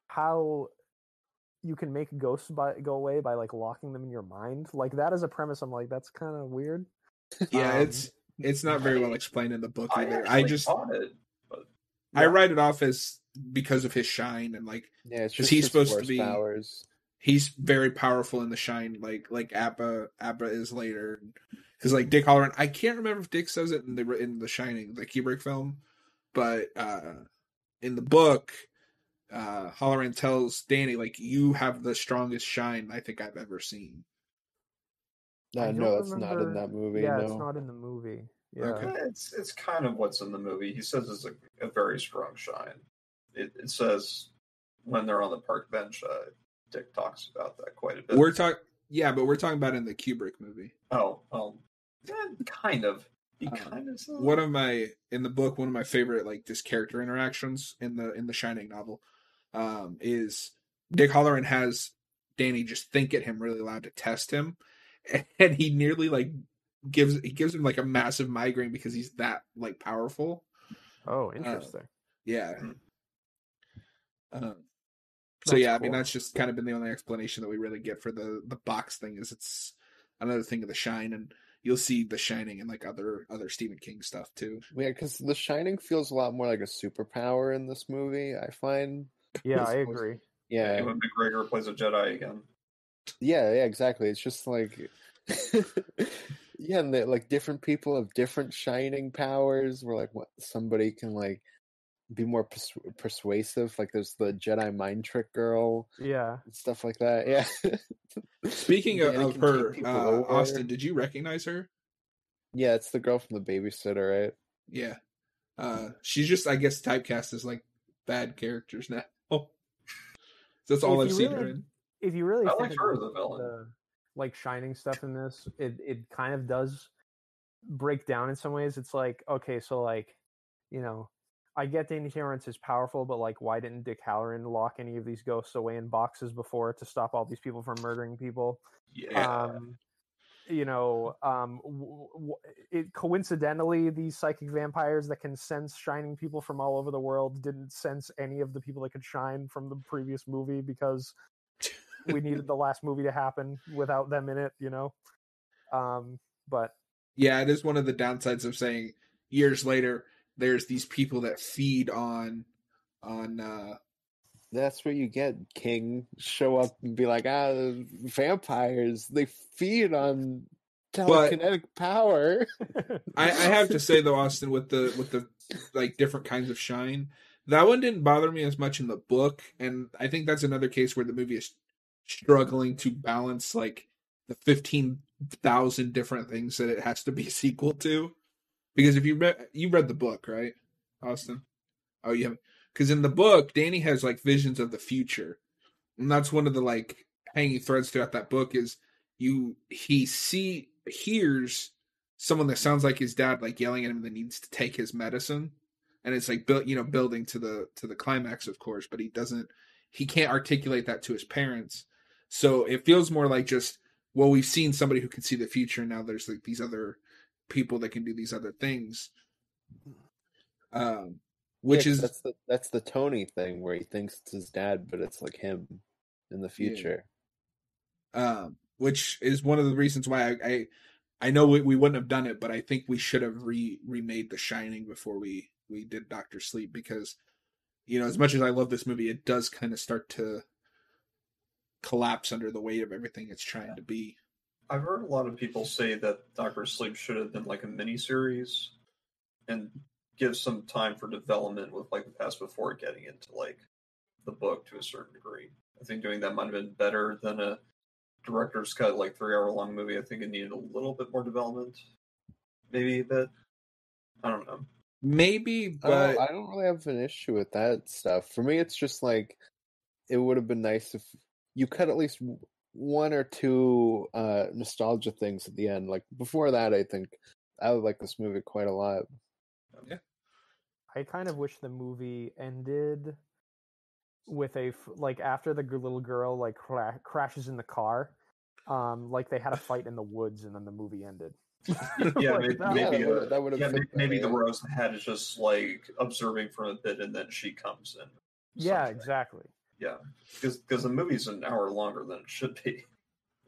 how you can make ghosts by, go away by, like, locking them in your mind. Like, that is a premise I'm like, that's kind of weird. Yeah, um, it's it's not very well explained in the book either. I, I just it, but, yeah. I write it off as because of his shine and like yeah, it's just he's supposed to be powers. He's very powerful in the shine, like like Abra Abra is later, because like Dick Hallorann. I can't remember if Dick says it in the in the Shining, the Kubrick film, but uh, in the book, uh, Hallorann tells Danny like, "You have the strongest shine I think I've ever seen." No, no, it's not in that movie. Yeah, no. It's not in the movie. Yeah, okay. it's it's kind of what's in the movie. He says it's a, a very strong shine. It, it says when they're on the park bench. Uh, Dick talks about that quite a bit. We're talking, yeah, but we're talking about in the Kubrick movie. Oh, um, yeah, kind of. He um, kind of. Said one of my in the book, one of my favorite like just character interactions in the in the Shining novel um, is Dick Hallorann has Danny just think at him really loud to test him. And he nearly like gives he gives him like a massive migraine because he's that like powerful. Oh, interesting. Uh, yeah. Um, so yeah, cool. I mean that's just kind of been the only explanation that we really get for the the box thing is it's another thing of the shine, and you'll see the Shining and like other other Stephen King stuff too. Yeah, because the Shining feels a lot more like a superpower in this movie. I find. Yeah, I agree. Yeah, Ewan McGregor plays a Jedi again. Yeah, yeah, exactly. It's just like, yeah, and like different people have different shining powers. We're like, what? Somebody can like be more pers- persuasive. Like there's the Jedi mind trick girl, yeah, and stuff like that. Yeah. Speaking of, of her, uh, Austin, did you recognize her? Yeah, it's the girl from The Babysitter, right? Yeah, uh, she's just, I guess, typecast as like bad characters now. Oh, that's all if I've seen really, her in. If you really, I like her as a villain. The, like Shining stuff in this, it it kind of does break down in some ways. It's like, okay, so like, you know, I get Danny Torrance is powerful, but like, why didn't Dick Hallorann lock any of these ghosts away in boxes before to stop all these people from murdering people? Yeah. Um, you know, um, w- w- it coincidentally, these psychic vampires that can sense shining people from all over the world didn't sense any of the people that could shine from the previous movie because we needed the last movie to happen without them in it, you know? Um, but yeah, it is one of the downsides of saying years later, there's these people that feed on, on, uh, that's where you get King show up and be like, ah, vampires, they feed on telekinetic but power. I, I have to say though, Austin, with the, with the like different kinds of shine, that one didn't bother me as much in the book. And I think that's another case where the movie is struggling to balance like the fifteen thousand different things that it has to be a sequel to. Because if you read, you read the book, right, Austin? Oh, you haven't. Because in the book, Danny has like visions of the future, and that's one of the like hanging threads throughout that book is you he see hears someone that sounds like his dad like yelling at him that needs to take his medicine, and it's like built you know building to the to the climax, of course, but he doesn't he can't articulate that to his parents, so it feels more like just, well, we've seen somebody who can see the future, and now there's like these other people that can do these other things. Um. Which yeah, is that's the that's the Tony thing where he thinks it's his dad, but it's like him in the future. Yeah. Um, which is one of the reasons why I I, I know we, we wouldn't have done it, but I think we should have re remade The Shining before we, we did Doctor Sleep, because you know, as much as I love this movie, it does kind of start to collapse under the weight of everything it's trying yeah. to be. I've heard a lot of people say that Doctor Sleep should have been like a miniseries, and give some time for development with like the past before getting into like the book to a certain degree. I think doing that might have been better than a director's cut, like three hour long movie. I think it needed a little bit more development, maybe a bit. I don't know. Maybe, but uh, I don't really have an issue with that stuff. For me, it's just like it would have been nice if you cut at least one or two uh, nostalgia things at the end. Like before that, I think I would like this movie quite a lot. Yeah. I kind of wish the movie ended with a like after the little girl like cra- crashes in the car, um, like they had a fight in the woods and then the movie ended. Yeah, like, maybe that, that would have. Yeah, maybe, maybe the Rose the Hat is just like observing for a bit and then she comes in. Yeah, something. Exactly. Yeah, because because the movie's an hour longer than it should be.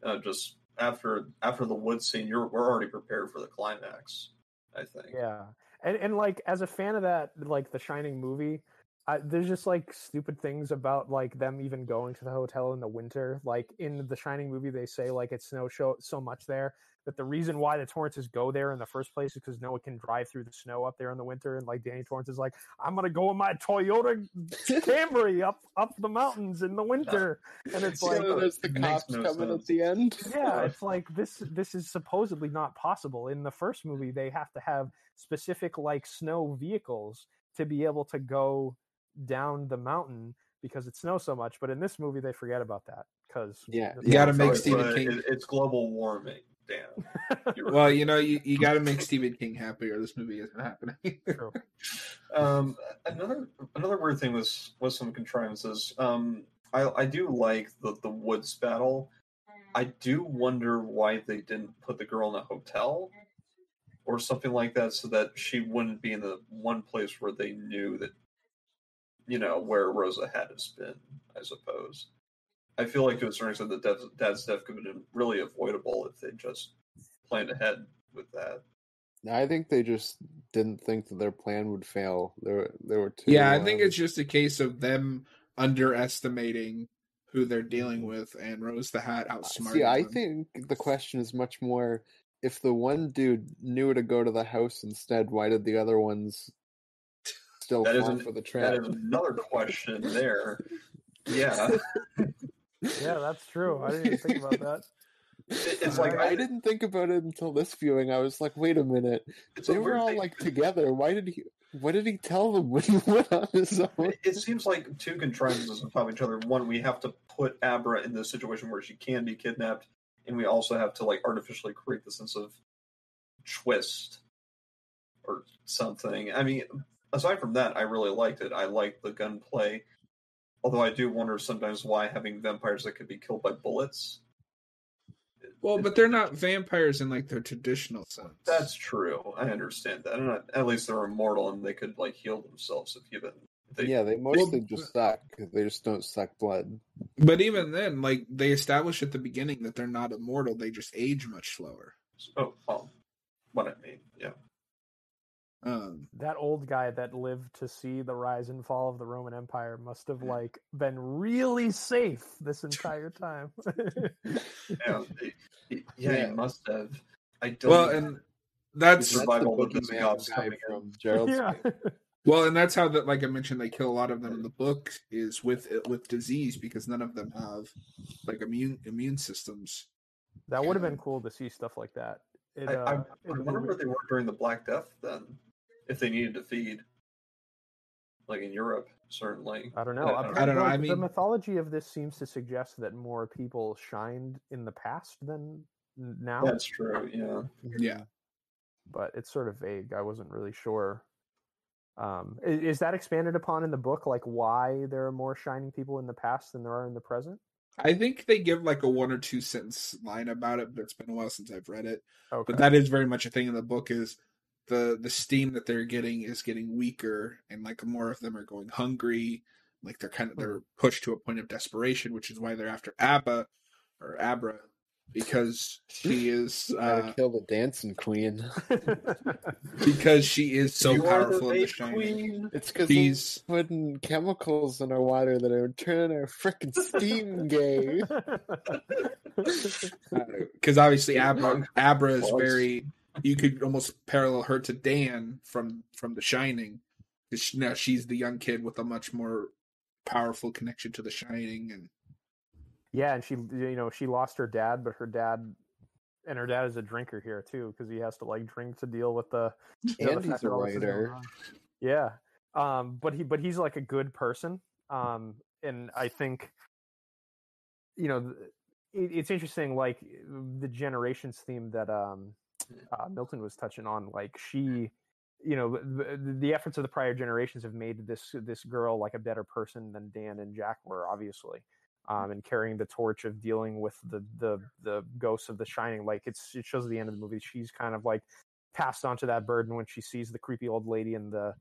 Uh, just after after the woods scene, you're we're already prepared for the climax, I think. Yeah. And, and like, as a fan of that, like, The Shining movie, I, there's just, like, stupid things about, like, them even going to the hotel in the winter. Like, in The Shining movie, they say, like, it snows show, so much there that the reason why the Torrances go there in the first place is because no one can drive through the snow up there in the winter. And, like, Danny Torrance is like, I'm going to go in my Toyota Camry up up the mountains in the winter. And it's like... So there's the cops no coming sense. At the end. Yeah, it's like, this this is supposedly not possible. In the first movie, they have to have specific, like, snow vehicles to be able to go down the mountain because it snows so much. But in this movie, they forget about that because... Yeah, you got to make Stephen King... It, it's global warming. Damn. You're well, right. You know, you, you got to make Stephen King happy, or this movie isn't happening. um, another another weird thing was was some contrivances. Um, I I do like the the woods battle. I do wonder why they didn't put the girl in a hotel or something like that, so that she wouldn't be in the one place where they knew that, you know, where Rosa had been. I suppose. I feel like to a certain extent that dad's, dad's death could have been really avoidable if they just planned ahead with that. I think they just didn't think that their plan would fail. There, there were two. Yeah, I um... think it's just a case of them underestimating who they're dealing with, and Rose the Hat outsmarted them. I think the question is much more: if the one dude knew to go to the house instead, why did the other ones still that fall is, for the trap. That is another question there. Yeah. Yeah, that's true. I didn't even think about that. It's like I, I didn't think about it until this viewing. I was like, "Wait a minute! They were all thing. like together. Why did he? What did he tell them when he went on his own?" It, it seems like two contrivances on top of each other. One, we have to put Abra in the situation where she can be kidnapped, and we also have to like artificially create the sense of twist or something. I mean, aside from that, I really liked it. I liked the gunplay, although I do wonder sometimes why having vampires that could be killed by bullets. Well, but they're not vampires in, like, their traditional sense. That's true. I understand that. Not, at least they're immortal and they could, like, heal themselves if even... They, yeah, they mostly they, just suck. They just don't suck blood. But even then, like, they establish at the beginning that they're not immortal. They just age much slower. Oh, well, what I mean, yeah. Um, that old guy that lived to see the rise and fall of the Roman Empire must have like been really safe this entire time. yeah, yeah, yeah, he must have. I don't. Well, and that's the survival of the jobs coming from Gerald's yeah. Game. Well, and that's how that, like I mentioned, they kill a lot of them in the book is with with disease because none of them have like immune immune systems. That would have been cool to see stuff like that. It, I, uh, I, I wonder where they were during the Black Death then. If they needed to feed, like in Europe, certainly. I don't know. I, I, don't, I don't know. I mean, the mythology of this seems to suggest that more people shined in the past than now. That's true. Yeah. Yeah. But it's sort of vague. I wasn't really sure. Um, is, is that expanded upon in the book? Like why there are more shining people in the past than there are in the present? I think they give like a one or two sentence line about it, but it's been a while since I've read it. Okay. But that is very much a thing in the book is. The the steam that they're getting is getting weaker, and like more of them are going hungry. Like they're kind of they're pushed to a point of desperation, which is why they're after Abba or Abra because she is uh, gotta kill the dancing queen because she is so you powerful. The in the Shining. It's because she's putting chemicals in our water that are turning our freaking steam gay. Because obviously Abra Abra is very. You could almost parallel her to Dan from, from The Shining. She, now she's the young kid with a much more powerful connection to The Shining, and yeah, and she you know she lost her dad, but her dad and her dad is a drinker here too because he has to like drink to deal with the. You know, and the he's a writer. Yeah, um, but he but he's like a good person, um, and I think you know it, it's interesting like the generations theme that. Um, Uh, Milton was touching on, like she, you know, the, the efforts of the prior generations have made this this girl like a better person than Dan and Jack were, obviously, um, and carrying the torch of dealing with the the the ghosts of The Shining. Like it's it shows at the end of the movie, she's kind of like passed onto that burden when she sees the creepy old lady in the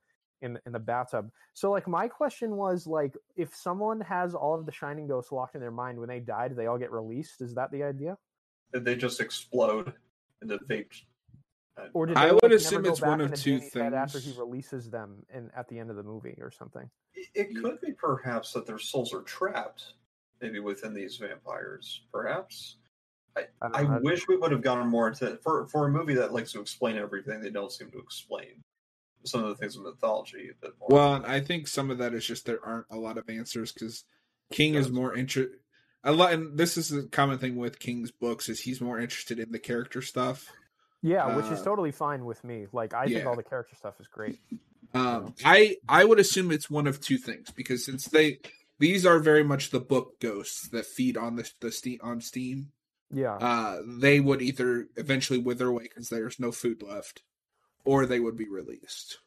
in in the bathtub. So like my question was like, if someone has all of The Shining ghosts locked in their mind, when they die, do they all get released? Is that the idea? Did they just explode? The fake, uh, or did I would like, assume it's one of two things after he releases them in at the end of the movie or something. It, it could be perhaps that their souls are trapped, maybe within these vampires. Perhaps I, I, I know, wish we would have gotten more into for for a movie that likes to explain everything. They don't seem to explain some of the things in mythology. That well, and I think some of that is just there aren't a lot of answers because King is more interested. A lot, and this is the common thing with King's books is he's more interested in the character stuff. Yeah, uh, which is totally fine with me. Like I yeah. think all the character stuff is great. Um, so. I I would assume it's one of two things because since they these are very much the book ghosts that feed on the the steam on steam. Yeah, uh, they would either eventually wither away because there's no food left, or they would be released.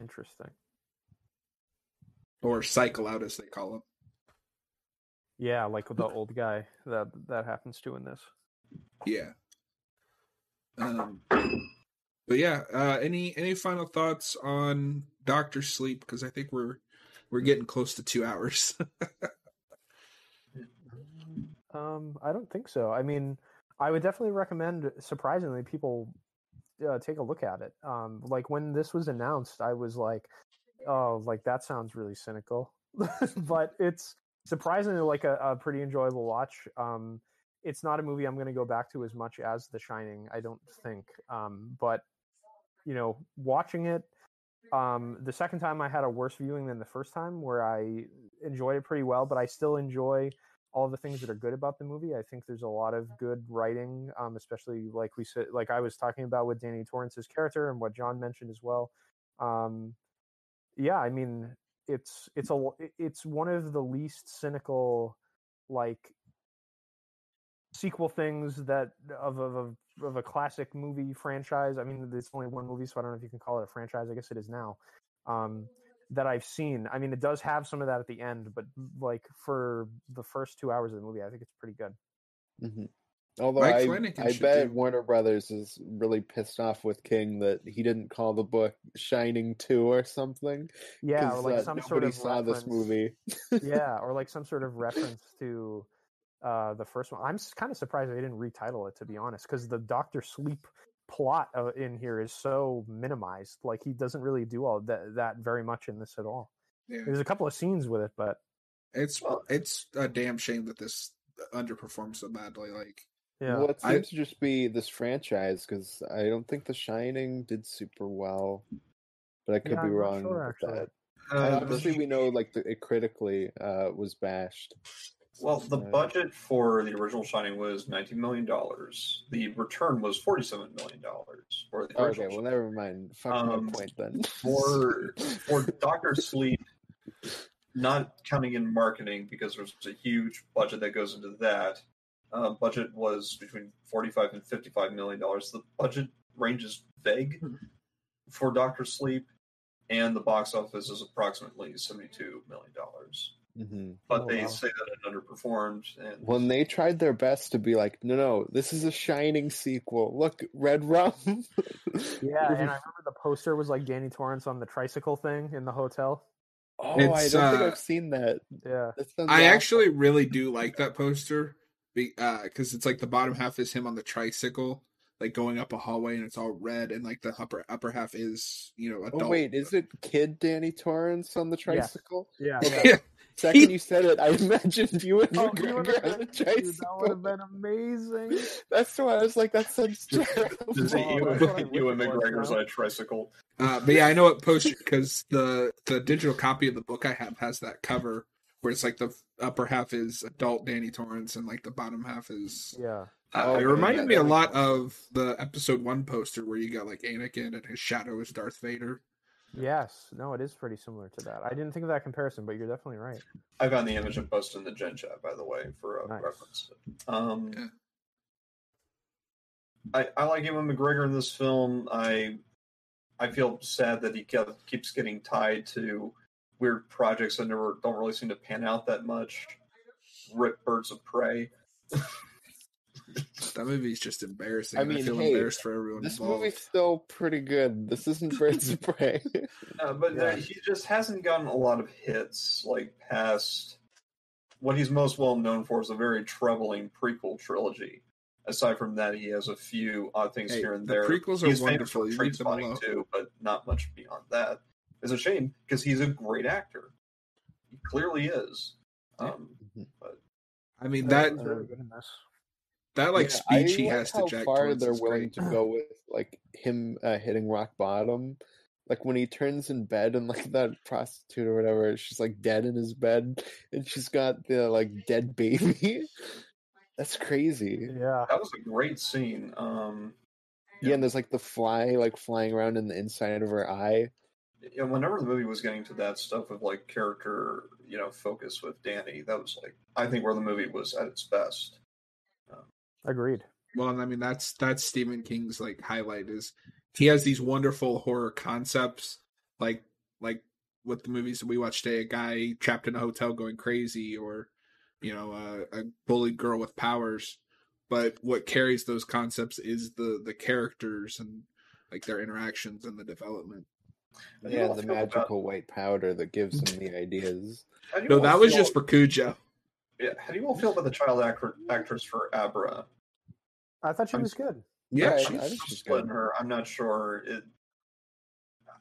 Interesting. Or cycle out, as they call them. Yeah, like the old guy that that happens to in this. Yeah. Um, but yeah, uh, any any final thoughts on Doctor Sleep? Because I think we're we're getting close to two hours. um, I don't think so. I mean, I would definitely recommend. Surprisingly, people uh, take a look at it. Um, like when this was announced, I was like, "Oh, like that sounds really cynical," but it's. Surprisingly, like a, a pretty enjoyable watch. Um, it's not a movie I'm going to go back to as much as The Shining, I don't think. Um, but, you know, watching it, Um, the second time I had a worse viewing than the first time, where I enjoyed it pretty well, but I still enjoy all the things that are good about the movie. I think there's a lot of good writing, um, especially like we said, like I was talking about with Danny Torrance's character and what John mentioned as well. Um, yeah, I mean, it's it's a it's one of the least cynical like sequel things that of of of a classic movie franchise. I mean, there's only one movie, so I don't know if you can call it a franchise. I guess it is now. Um, that I've seen. I mean, it does have some of that at the end, but like for the first two hours of the movie, I think it's pretty good. Mm-hmm. Although I, I bet do. Warner Brothers is really pissed off with King that he didn't call the book Shining two or something. Yeah, or like uh, some sort of saw reference. This movie. Yeah, or like some sort of reference to uh, the first one. I'm kind of surprised they didn't retitle it, to be honest, because the Doctor Sleep plot in here is so minimized. Like he doesn't really do all that, that very much in this at all. Yeah. There's a couple of scenes with it, but it's well, it's a damn shame that this underperforms so badly. Like. Yeah. Well, it seems I, to just be this franchise, because I don't think The Shining did super well, but I could yeah, be I'm wrong sure, with that. Uh, obviously, the, we know like the, it critically uh, was bashed. Well, the uh, budget for the original Shining was nineteen million dollars. The return was forty-seven million dollars. For the okay, well, never mind. Fuck um, my point, then. for, for Doctor Sleep, not counting in marketing, because there's a huge budget that goes into that, Uh, budget was between forty-five and fifty-five million dollars. The budget range is vague for Doctor Sleep, and the box office is approximately seventy-two million dollars. Mm-hmm. But oh, they wow. say that it underperformed. And when they tried their best to be like, "No, no, this is a Shining sequel. Look, Red Rum." Yeah, and I remember the poster was like Danny Torrance on the tricycle thing in the hotel. Oh, it's, I don't uh, think I've seen that. Yeah, that I awesome. actually really do like that poster. Because uh, it's like the bottom half is him on the tricycle, like going up a hallway, and it's all red, and like the upper upper half is, you know, adult. Oh wait, is it kid Danny Torrance on the tricycle? Yeah. yeah, okay. yeah. Second he... you said it, I imagined you and oh, McGregor on the tricycle. That would have been amazing. That's why I was like, that sounds terrible. Does it you and McGregor's on a tricycle? Uh, but yeah, I know it posted because the the digital copy of the book I have has that cover, where it's like the upper half is adult Danny Torrance and like the bottom half is yeah. Uh, okay, it reminded yeah, me a lot sense. of the episode one poster where you got like Anakin and his shadow is Darth Vader. Yes, no, it is pretty similar to that. I didn't think of that comparison, but you're definitely right. I found the image and post in the Gen Chat, by the way, for a nice. reference. Um, yeah. I I like Ewan McGregor in this film. I I feel sad that he kept, keeps getting tied to weird projects that never don't really seem to pan out that much. Rip Birds of Prey. That movie's just embarrassing. I mean, I feel hey, embarrassed for everyone this involved. Movie's still pretty good. This isn't Birds of Prey. Uh, but yeah. uh, he just hasn't gotten a lot of hits. Like past what he's most well known for is a very troubling prequel trilogy. Aside from that, he has a few odd things hey, here and the there. Prequels he's are wonderful. You read them all too, but not much beyond that. It's a shame because he's a great actor. He clearly is. Um, but I mean that uh, really that like yeah, speech I he like has to Jack Torrance. They're willing great. to go with like him uh, hitting rock bottom, like when he turns in bed and like that prostitute or whatever, she's like dead in his bed and she's got the like dead baby. That's crazy. Yeah, that was a great scene. Um, yeah, yeah, and there's like the fly like flying around in the inside of her eye. And whenever the movie was getting to that stuff of like character, you know, focus with Danny, that was like I think where the movie was at its best. Um, Agreed. Well, and I mean that's that's Stephen King's like highlight is he has these wonderful horror concepts, like like with the movies that we watch today, a guy trapped in a hotel going crazy, or you know, uh, a bullied girl with powers. But what carries those concepts is the the characters and like their interactions and the development. Yeah, the magical about... white powder that gives them the ideas. No, that was feel... just for Cujo. Yeah, how do you all feel about the child actor, actress for Abra? I thought she I'm... was good. Yeah, right. she's, I think she's good. Her. I'm not sure. It...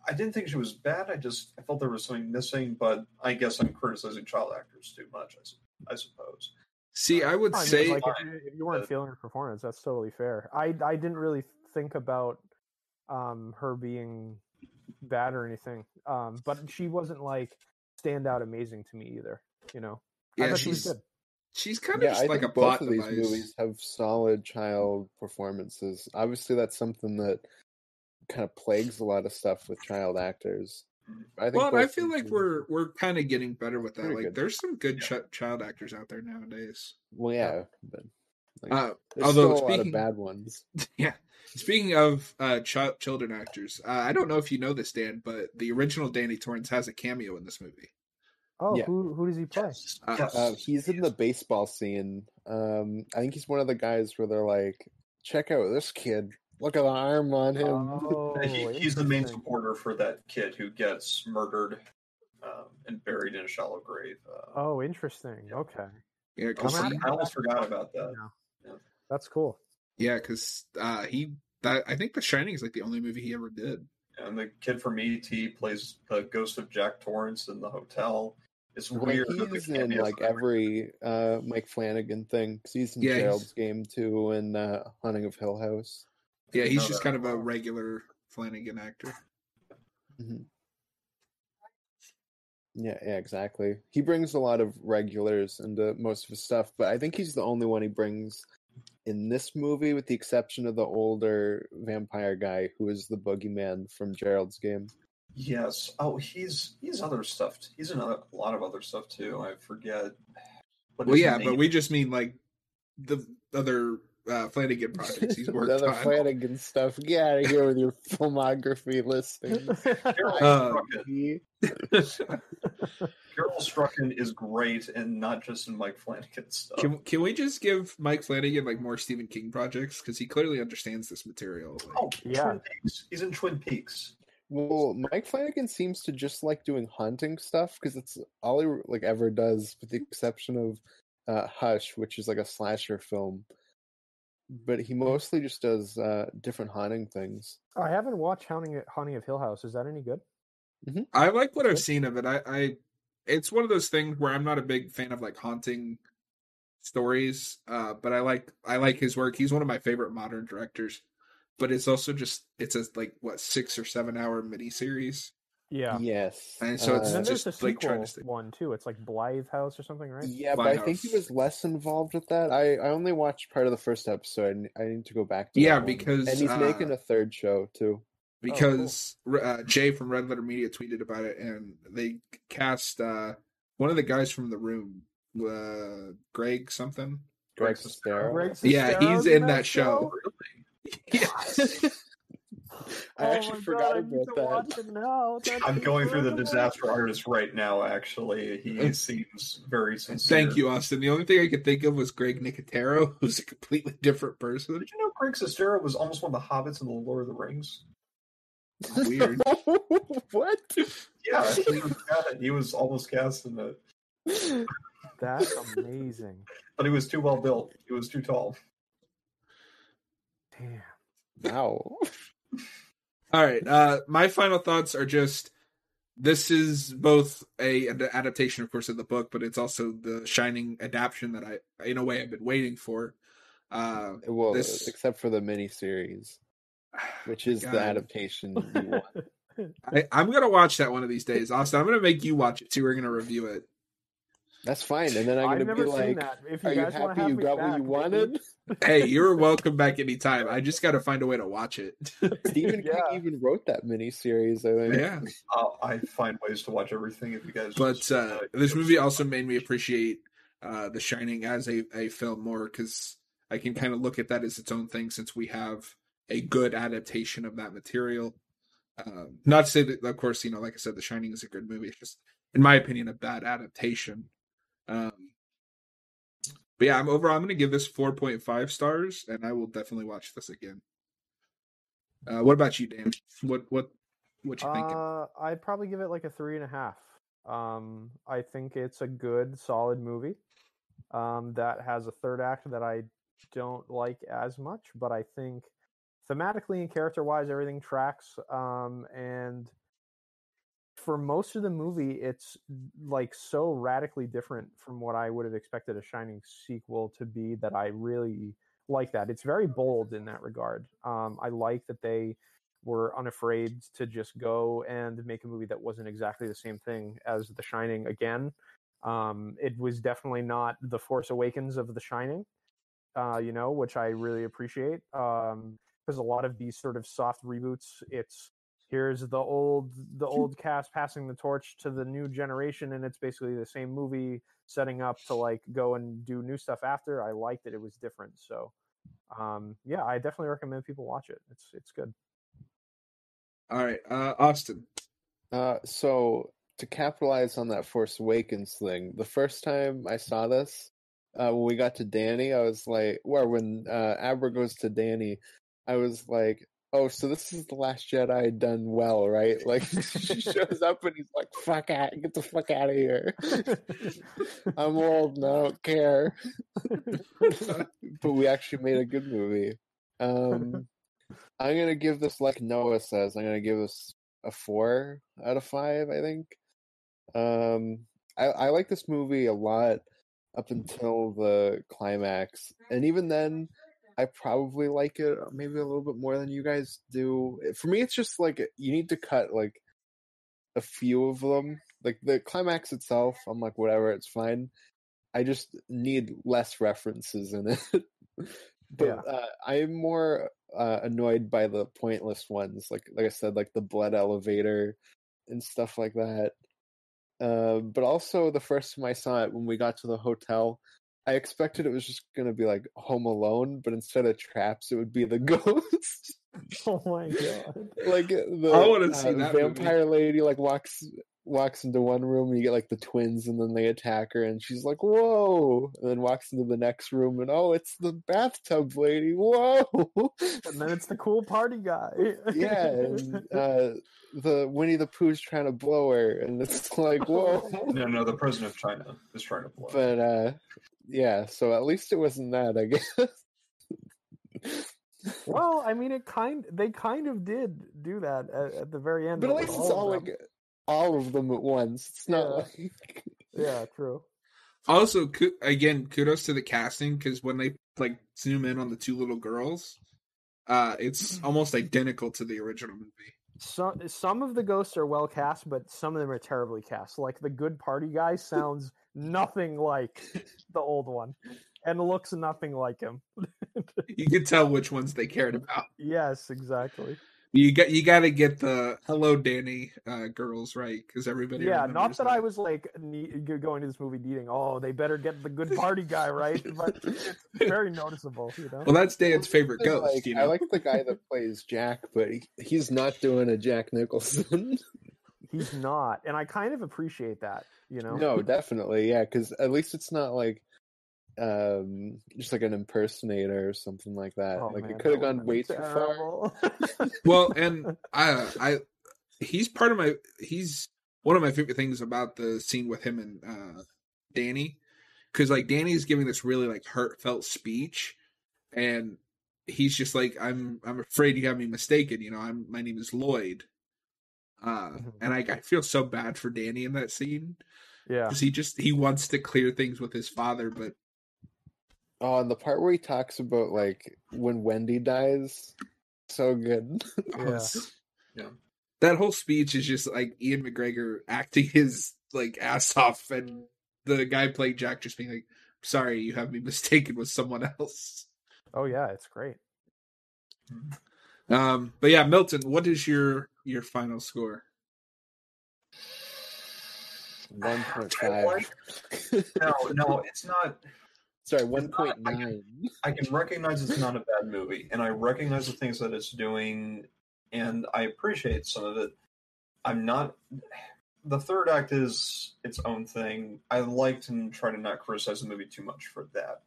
I didn't think she was bad. I just I felt there was something missing, but I guess I'm criticizing child actors too much, I, I suppose. See, uh, I would I mean, say... Like, if, you, if you weren't uh, feeling her performance, that's totally fair. I, I didn't really think about um, her being... bad or anything. Um, but she wasn't like standout amazing to me either. You know, yeah, I thought she was good. She's kind of yeah, just I like think a plot both of device. These movies have solid child performances. Obviously, that's something that kind of plagues a lot of stuff with child actors. I think well, and I feel like we're we're kind of getting better with that. Like, good. There's some good yeah. ch- child actors out there nowadays. Well, yeah, but like, uh, there's although still speaking, a lot of bad ones. Yeah, speaking of uh, ch- children actors, uh, I don't know if you know this, Dan, but the original Danny Torrance has a cameo in this movie. Oh, yeah. who who does he play? Uh, uh, he's in the baseball scene. Um, I think he's one of the guys where they're like, "Check out this kid! Look at the arm on him." Oh, he, he's the main supporter for that kid who gets murdered um, and buried in a shallow grave. Uh, oh, interesting. Yeah. Okay. Yeah, because I almost forgot about that. Yeah. Yeah. That's cool. Yeah, because uh, he, that, I think The Shining is like the only movie he ever did. And the kid from E T plays the ghost of Jack Torrance in The Hotel. It's weird. Like he's in like every uh, Mike Flanagan thing. Cause he's in yeah, Gerald's Game too, and uh, Haunting of Hill House. Yeah, he's just that. kind of a regular Flanagan actor. Mm-hmm. Yeah, yeah, exactly. He brings a lot of regulars into most of his stuff, but I think he's the only one he brings in this movie, with the exception of the older vampire guy who is the boogeyman from Gerald's Game. Yes. Oh, he's he's other stuff. He's in a lot of other stuff too. I forget. Well, yeah, but we just mean like the other uh, Flanagan projects he's worked on. The other on. Flanagan stuff. Get out of here with your filmography listings. Carol Strucken. Carol Strucken is great, and not just in Mike Flanagan stuff. Can, can we just give Mike Flanagan like more Stephen King projects, because he clearly understands this material? Like, oh, yeah. Twin Peaks. He's in Twin Peaks. Well, Mike Flanagan seems to just like doing haunting stuff, because it's all he like ever does, with the exception of uh, Hush, which is like a slasher film. But he mostly just does uh, different haunting things. I haven't watched Haunting, Haunting of Hill House. Is that any good? Mm-hmm. I like what I've seen of it. I, I, it's one of those things where I'm not a big fan of like haunting stories, uh, but I like I like his work. He's one of my favorite modern directors. But it's also just, it's a, like, what, six or seven hour miniseries? Yeah. Yes. And so it's uh, just, there's a like, trying to stay... one, too. It's, like, Blythe House or something, right? Yeah, Blythe but I House. think he was less involved with that. I, I only watched part of the first episode, and I need to go back to yeah, that because... One. And he's uh, making a third show, too. Because oh, cool. uh, Jay from Red Letter Media tweeted about it, and they cast uh, one of the guys from The Room, uh, Greg something? Greg Sestero. Greg Sestero. Yeah, he's in, in that, that show. show. Yes. I oh actually forgot God, about that. I'm going through the Disaster Artist right now, actually. He seems very sincere. Thank you, Austin. The only thing I could think of was Greg Nicotero, who's a completely different person. Did you know Greg Sestero was almost one of the hobbits in The Lord of the Rings? Weird. What? Yeah, I forgot it. He was almost cast in it. That's amazing. But he was too well built. He was too tall. Damn. Wow. All right. Uh, my final thoughts are just, this is both a an adaptation, of course, of the book, but it's also the Shining adaptation that I, in a way, I've been waiting for. Uh, well, this... except for the miniseries, which is God. the adaptation you want. I, I'm going to watch that one of these days. Austin, I'm going to make you watch it too. We're going to review it. That's fine, and then I'm going to be like, if you are you happy you got back, what you wanted? Hey, you're welcome back anytime. I just got to find a way to watch it. Stephen yeah. King even wrote that miniseries, I think. Yeah. Oh, I find ways to watch everything if you guys... But just, uh, this movie also made me appreciate uh, The Shining as a, a film more, because I can kind of look at that as its own thing, since we have a good adaptation of that material. Um, not to say that, of course, you know, like I said, The Shining is a good movie. It's just, in my opinion, a bad adaptation. Um, but yeah, I'm overall. I'm going to give this four point five stars, and I will definitely watch this again. Uh, what about you, Dan? What what what you thinking? Uh, I'd probably give it like a three and a half. Um, I think it's a good, solid movie. Um, that has a third act that I don't like as much, but I think thematically and character-wise, everything tracks. Um, and for most of the movie, it's like so radically different from what I would have expected a Shining sequel to be, that I really like that. It's very bold in that regard. Um, I like that they were unafraid to just go and make a movie that wasn't exactly the same thing as The Shining again. Um, it was definitely not The Force Awakens of The Shining, uh, you know, which I really appreciate. Um, because a lot of these sort of soft reboots, it's here's the old the old cast passing the torch to the new generation, and it's basically the same movie setting up to like go and do new stuff after. I liked that it was different, so um, yeah, I definitely recommend people watch it. It's it's good. All right, uh, Austin. Uh, so to capitalize on that Force Awakens thing, the first time I saw this, uh, when we got to Danny, I was like, well, when uh, Abra goes to Danny, I was like, oh, so this is The Last Jedi done well, right? Like, she shows up and he's like, fuck out, get the fuck out of here. I'm old and I don't care. But we actually made a good movie. Um, I'm going to give this, like Noah says, I'm going to give this a four out of five, I think. Um, I, I like this movie a lot up until the climax. And even then, I probably like it maybe a little bit more than you guys do. For me, it's just like you need to cut like a few of them. Like the climax itself, I'm like, whatever, it's fine. I just need less references in it. But yeah. uh, I'm more uh, annoyed by the pointless ones. Like like I said, like the blood elevator and stuff like that. Uh, but also the first time I saw it, when we got to the hotel, I expected it was just going to be like Home Alone, but instead of traps, it would be the ghost. Oh my god! Like the I want to see uh, that vampire movie. Lady like walks walks into one room, and you get like the twins, and then they attack her, and she's like, "Whoa!" and then walks into the next room, and oh, it's the bathtub lady. Whoa! And then it's the cool party guy. Yeah, and, uh, the Winnie the Pooh's trying to blow her, and it's like, whoa! No, no, the president of China is trying to blow her. But. Uh, Yeah, so at least it wasn't that, I guess. Well, I mean, it kind they kind of did do that at, at the very end. But at least it's all like all of them at once. It's not yeah. like yeah, true. Also, again, kudos to the casting because when they like zoom in on the two little girls, uh, it's almost identical to the original movie. Some some of the ghosts are well cast, but some of them are terribly cast. Like the good party guy sounds nothing like the old one, and looks nothing like him. You can tell which ones they cared about. Yes, exactly. You got you got to get the Hello Danny uh, girls right because everybody. Yeah, not that, that I was like going to this movie needing. Oh, they better get the good party guy right, but it's very noticeable. You know. Well, that's Dan's favorite I ghost. Like, you know? I like the guy that plays Jack, but he, he's not doing a Jack Nicholson. He's not, and I kind of appreciate that. You know? No, definitely, yeah. Because at least it's not like um, just like an impersonator or something like that. Oh, like man, it could have gone way terrible. Too far. Well, and I, I, he's part of my. He's one of my favorite things about the scene with him and uh, Danny, because like Danny's giving this really like heartfelt speech, and he's just like, "I'm, I'm afraid you have me mistaken. You know, I'm. My name is Lloyd." Uh, and I, I feel so bad for Danny in that scene. Yeah. Because he just, he wants to clear things with his father, but. Oh, and the part where he talks about, like, when Wendy dies, so good. Yeah. Yeah. That whole speech is just, like, Ian McGregor acting his, like, ass off, and the guy playing Jack just being like, sorry, you have me mistaken with someone else. Oh, yeah, it's great. Um, but yeah, Milton, what is your... your final score? one point five. No, no, it's not. Sorry, one point nine. I, I can recognize it's not a bad movie, and I recognize the things that it's doing, and I appreciate some of it. I'm not. The third act is its own thing. I liked and try to not criticize the movie too much for that.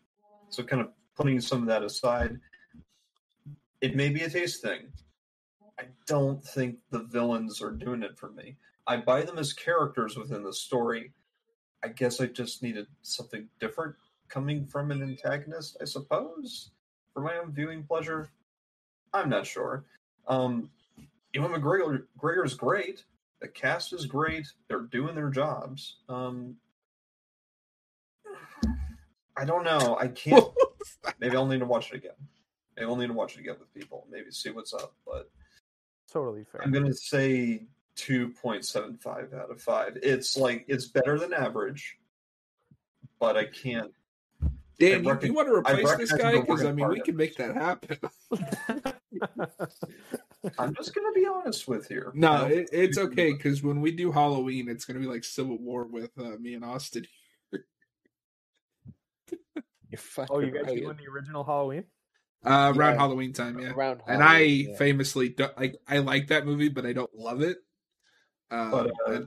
So kind of putting some of that aside, it may be a taste thing. I don't think the villains are doing it for me. I buy them as characters within the story. I guess I just needed something different coming from an antagonist, I suppose, for my own viewing pleasure. I'm not sure. Um, Ewan McGregor, McGregor's great. The cast is great. They're doing their jobs. Um, I don't know. I can't. Maybe I'll need to watch it again. Maybe I'll need to watch it again with people. Maybe see what's up, but Totally fair. I'm going to say two point seven five out of five. It's like, it's better than average, but I can't. Dan, you, reckon, you want to replace this guy? Because, I mean, we can make that happen. I'm just going to be honest with you. No, um, it, it's okay, because when we do Halloween, it's going to be like Civil War with uh, me and Austin here. You're fucking oh, you guys right. doing the original Halloween? Uh, around yeah. Halloween time, yeah. Around Halloween, and I yeah. famously, don't, like, I like that movie, but I don't love it. Um, but, uh,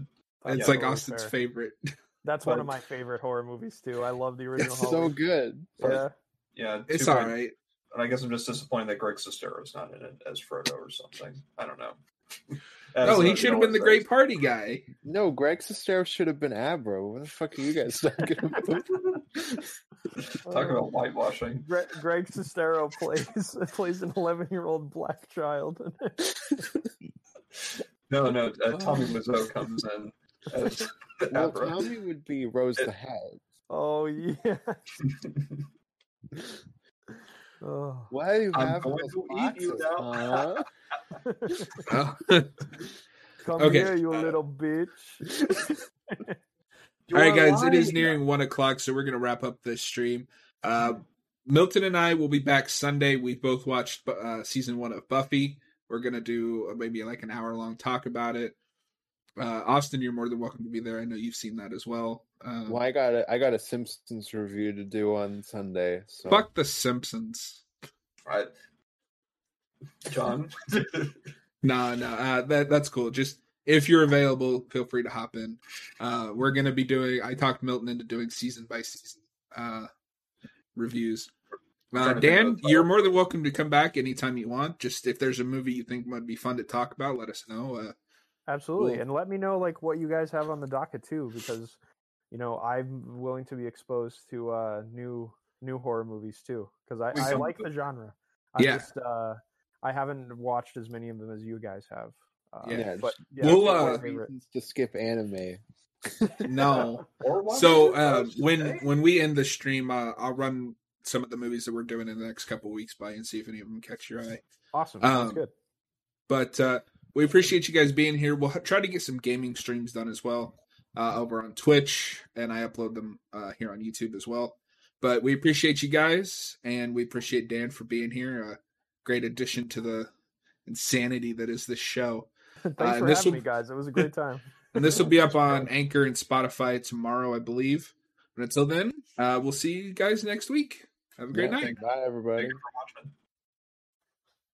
it's yeah, like Austin's fair. favorite. That's one of my favorite horror movies, too. I love the original it's Halloween. It's so good. But, yeah. yeah it's all bad. right. And I guess I'm just disappointed that Greg Sestero is not in it as Frodo or something. I don't know. As no, he should have been the great party guy. No, Greg Sestero should have been Abra. What the fuck are you guys talking about? Talking about whitewashing. Greg, Greg Sestero plays plays an eleven-year-old black child. no, no. Uh, Tommy Wiseau comes in. As well, Tommy would be Rose it, the Hat. Oh yeah. Oh. Why do you have those boxes? Huh? Well. Come okay. here, you uh, little bitch. All right, guys. Lying. It is nearing one o'clock, so we're gonna wrap up this stream. Uh, Milton and I will be back Sunday. We both watched uh, season one of Buffy. We're gonna do maybe like an hour long talk about it. Uh, Austin, you're more than welcome to be there. I know you've seen that as well. Um, well, I got a, I got a Simpsons review to do on Sunday. So. Fuck the Simpsons, right, John? no, no, uh, that that's cool. Just if you're available, feel free to hop in. Uh, we're gonna be doing. I talked Milton into doing season by season uh, reviews. Uh, Dan, you're more than welcome to come back anytime you want. Just if there's a movie you think might be fun to talk about, let us know. Uh, Absolutely. Cool. And let me know like what you guys have on the docket too, because you know, I'm willing to be exposed to uh, new new horror movies too, because I, I like the genre. I yeah. just uh, I haven't watched as many of them as you guys have. Uh, yeah, but yeah, we'll uh, to skip anime. No. so uh, when when we end the stream, uh, I'll run some of the movies that we're doing in the next couple of weeks by and see if any of them catch your eye. Awesome. Um, That's good. But. Uh, We appreciate you guys being here. We'll try to get some gaming streams done as well uh, over on Twitch, and I upload them uh, here on YouTube as well. But we appreciate you guys, and we appreciate Dan for being here. A uh, great addition to the insanity that is this show. Thanks uh, for this having will... me, guys. It was a great time. And this will be up on Anchor and Spotify tomorrow, I believe. But until then, uh, we'll see you guys next week. Have a great yeah, night. Bye, everybody. Thank you for watching.